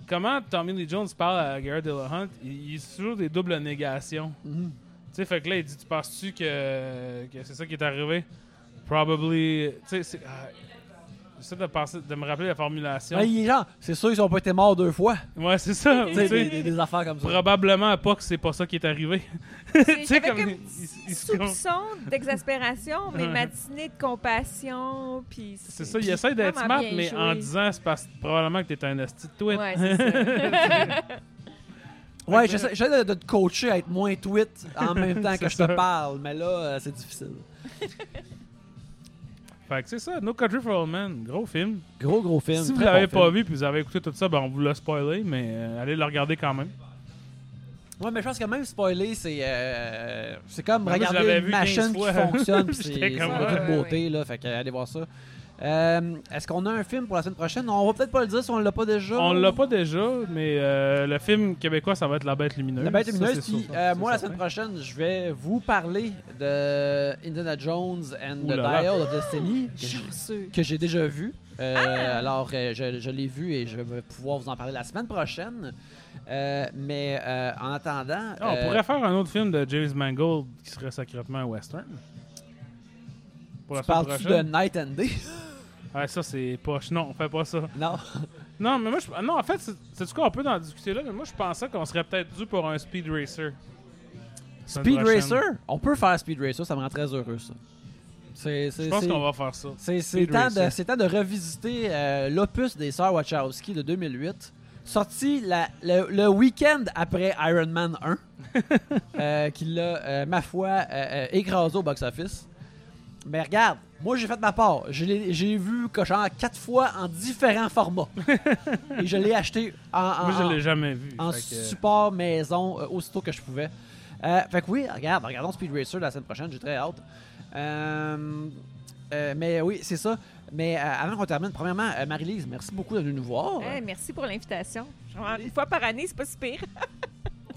Comment Tommy Lee Jones parle à Garrett Delahunt, il, il est toujours des doubles négations. Mm-hmm. Tu sais, fait que là, il dit, tu penses-tu que, que c'est ça qui est arrivé? Probably... Tu sais, c'est... Ah, j'essaie de, penser, de me rappeler la formulation. Ben, il est genre, c'est sûr qu'ils ont pas été morts deux fois. Ouais, c'est ça. T'sais, des, des, des affaires comme ça. Probablement pas que c'est pas ça qui est arrivé. J'avais comme, comme un petit soupçon d'exaspération, mais matiné de compassion. Puis c'est, c'est ça, il essaie d'être smart, mais joué. En disant, c'est parce que probablement que t'es un asti de tweet. Ouais, c'est ça. Ouais, j'essaie, j'essaie de, de te coacher à être moins tweet en même temps que je ça. Te parle, mais là, euh, c'est difficile. Fait que c'est ça, No Country for Old Men, gros film. Gros, gros film. Si vous l'avez bon pas film. Vu puis vous avez écouté tout ça, ben on vous l'a spoilé, mais euh, allez le regarder quand même. Ouais, mais je pense que même spoiler, c'est euh, c'est comme ben regarder une machine qui fonctionne, puis c'est, c'est de toute beauté, là, fait que allez voir ça. Euh, est-ce qu'on a un film pour la semaine prochaine? On va peut-être pas le dire si on l'a pas déjà. On l'a pas déjà, mais euh, le film québécois, ça va être La Bête Lumineuse. La Bête Lumineuse, ça, puis sûr, euh, moi, la semaine prochaine, je vais vous parler de Indiana Jones and Ouh the Dial la. Of Destiny, que, que j'ai déjà vu. Euh, ah! Alors, je, je l'ai vu et je vais pouvoir vous en parler la semaine prochaine. Euh, mais euh, en attendant... Oh, on euh, pourrait faire un autre film de James Mangold qui serait sacrément un western. Tu parles-tu de Night and Day? Ouais, ça, c'est poche. Non, on fait pas ça. Non. Non, mais moi, je... non, en fait, c'est, c'est du coup on peut en discuter là, mais moi, je pensais qu'on serait peut-être dû pour un Speed Racer. Speed Racer? On peut faire Speed Racer, ça me rend très heureux, ça. C'est, c'est, je pense c'est... qu'on va faire ça. C'est, c'est, temps, de, c'est temps de revisiter euh, l'opus des sœurs Wachowski de deux mille huit, sorti la, le, le week-end après Iron Man un, euh, qui l'a, euh, ma foi, euh, écrasé au box-office. Mais regarde, moi j'ai fait ma part. Je l'ai, j'ai vu genre quatre fois en différents formats. Et je l'ai acheté en, en, moi, je l'ai jamais vu, en support que... maison euh, aussitôt que je pouvais. Euh, fait que oui, regarde, regardons Speed Racer la semaine prochaine, j'ai très hâte. Euh, euh, mais oui, c'est ça. Mais euh, avant qu'on termine, premièrement, euh, Marilyse, merci beaucoup de nous voir. Hey, merci pour l'invitation. Genre, une fois par année, c'est pas si pire.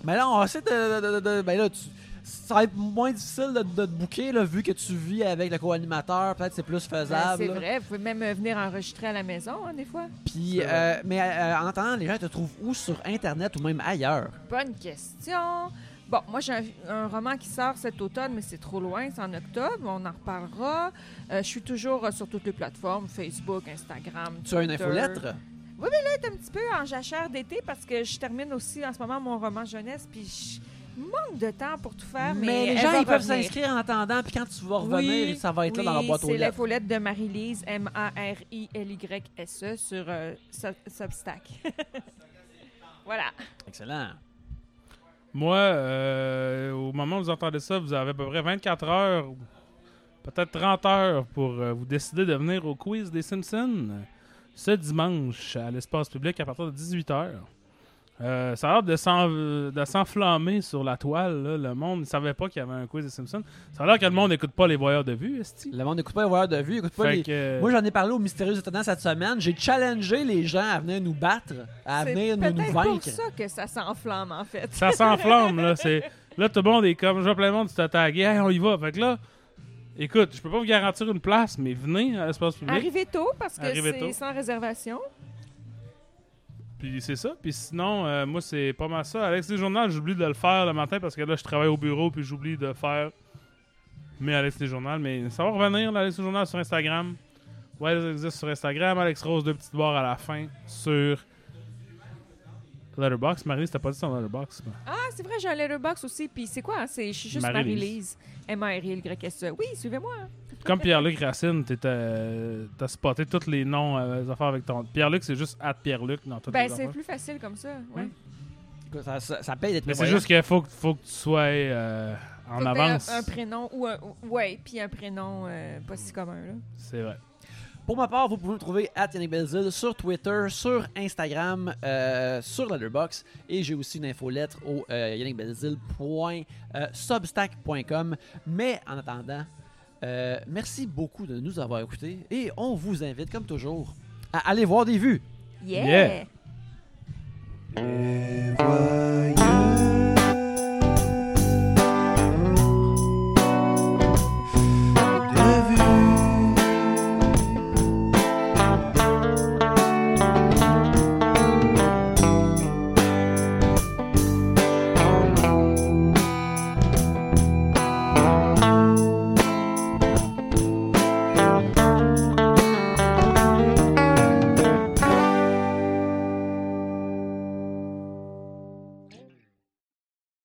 Mais là, on essaie de, de, de, de, de. Ben là, tu. Ça va être moins difficile de, de te booker, là, vu que tu vis avec le co-animateur. Peut-être que c'est plus faisable. Ben, c'est là. Vrai. Vous pouvez même venir enregistrer à la maison, hein, des fois. Puis, euh, mais euh, en attendant, les gens te trouvent où sur Internet ou même ailleurs? Bonne question. Bon, moi, j'ai un, un roman qui sort cet automne, mais c'est trop loin. C'est en octobre. On en reparlera. Euh, je suis toujours sur toutes les plateformes, Facebook, Instagram, Twitter. Tu as une infolettre? Oui, mais là, elle est un petit peu en jachère d'été parce que je termine aussi en ce moment mon roman jeunesse, puis je... manque de temps pour tout faire, mais, mais les gens ils peuvent s'inscrire en attendant, puis quand tu vas revenir, oui, ça va être oui, là dans la boîte aux lettres. C'est l'infolette de Marilyse, M A R I L Y S E, sur euh, Substack. Voilà. Excellent. Moi, euh, au moment où vous entendez ça, vous avez à peu près vingt-quatre heures, peut-être trente heures pour euh, vous décider de venir au quiz des Simpsons ce dimanche à l'espace public à partir de dix-huit heures. Euh, ça a l'air de, s'en, de s'enflammer sur la toile. Là. Le monde ne savait pas qu'il y avait un quiz des Simpsons. Ça a l'air que le monde n'écoute pas les voyeurs de vue, est-ce que... Le monde n'écoute pas les voyeurs de vue. Écoute pas les... que... Moi, j'en ai parlé au Mystérieux Étonnant cette semaine. J'ai challengé les gens à venir nous battre, à c'est venir nous, nous vaincre. C'est pour ça que ça s'enflamme, en fait. Ça s'enflamme, là. C'est... Là, tout le monde est comme... Je vois plein de monde, tu t'as tagué. Hey, on y va. Fait que là... Écoute, je peux pas vous garantir une place, mais venez à l'espace public. Arrivez tôt, parce que Arrivez c'est tôt. Sans réservation. Puis c'est ça. Puis sinon, euh, moi, c'est pas mal ça. Alex les Journal, j'oublie de le faire le matin parce que là, je travaille au bureau puis j'oublie de faire. Mais Alex les Journal, mais ça va revenir, là, Alex les Journal sur Instagram. Ouais, ça existe sur Instagram. Alex Rose, deux petites barres à la fin sur Letterboxd. Marilyse, t'as pas dit son Letterboxd. Mais... Ah, c'est vrai, j'ai un Letterboxd aussi. Puis c'est quoi? C'est, je suis juste Marilyse. M A R I L Y S E. Oui, suivez-moi. Comme Pierre-Luc Racine, t'as euh, spoté tous les noms, euh, les affaires avec ton... Pierre-Luc, c'est juste at Pierre-Luc dans toutes ben, les affaires. Ben, c'est plus facile comme ça, ouais. Mm. Ça, ça, ça paye d'être... Mais c'est juste qu'il faut, faut que tu sois euh, en faut avance. Un, un prénom ou un... Ouais, puis un prénom euh, pas si commun, là. C'est vrai. Pour ma part, vous pouvez me trouver à Yannick Belzile sur Twitter, sur Instagram, euh, sur Letterboxd. Et j'ai aussi une infolettre au euh, yannick belzile point substack point com. Mais en attendant, euh, merci beaucoup de nous avoir écoutés. Et on vous invite, comme toujours, à aller voir des vues. Yeah! yeah. Et voyons.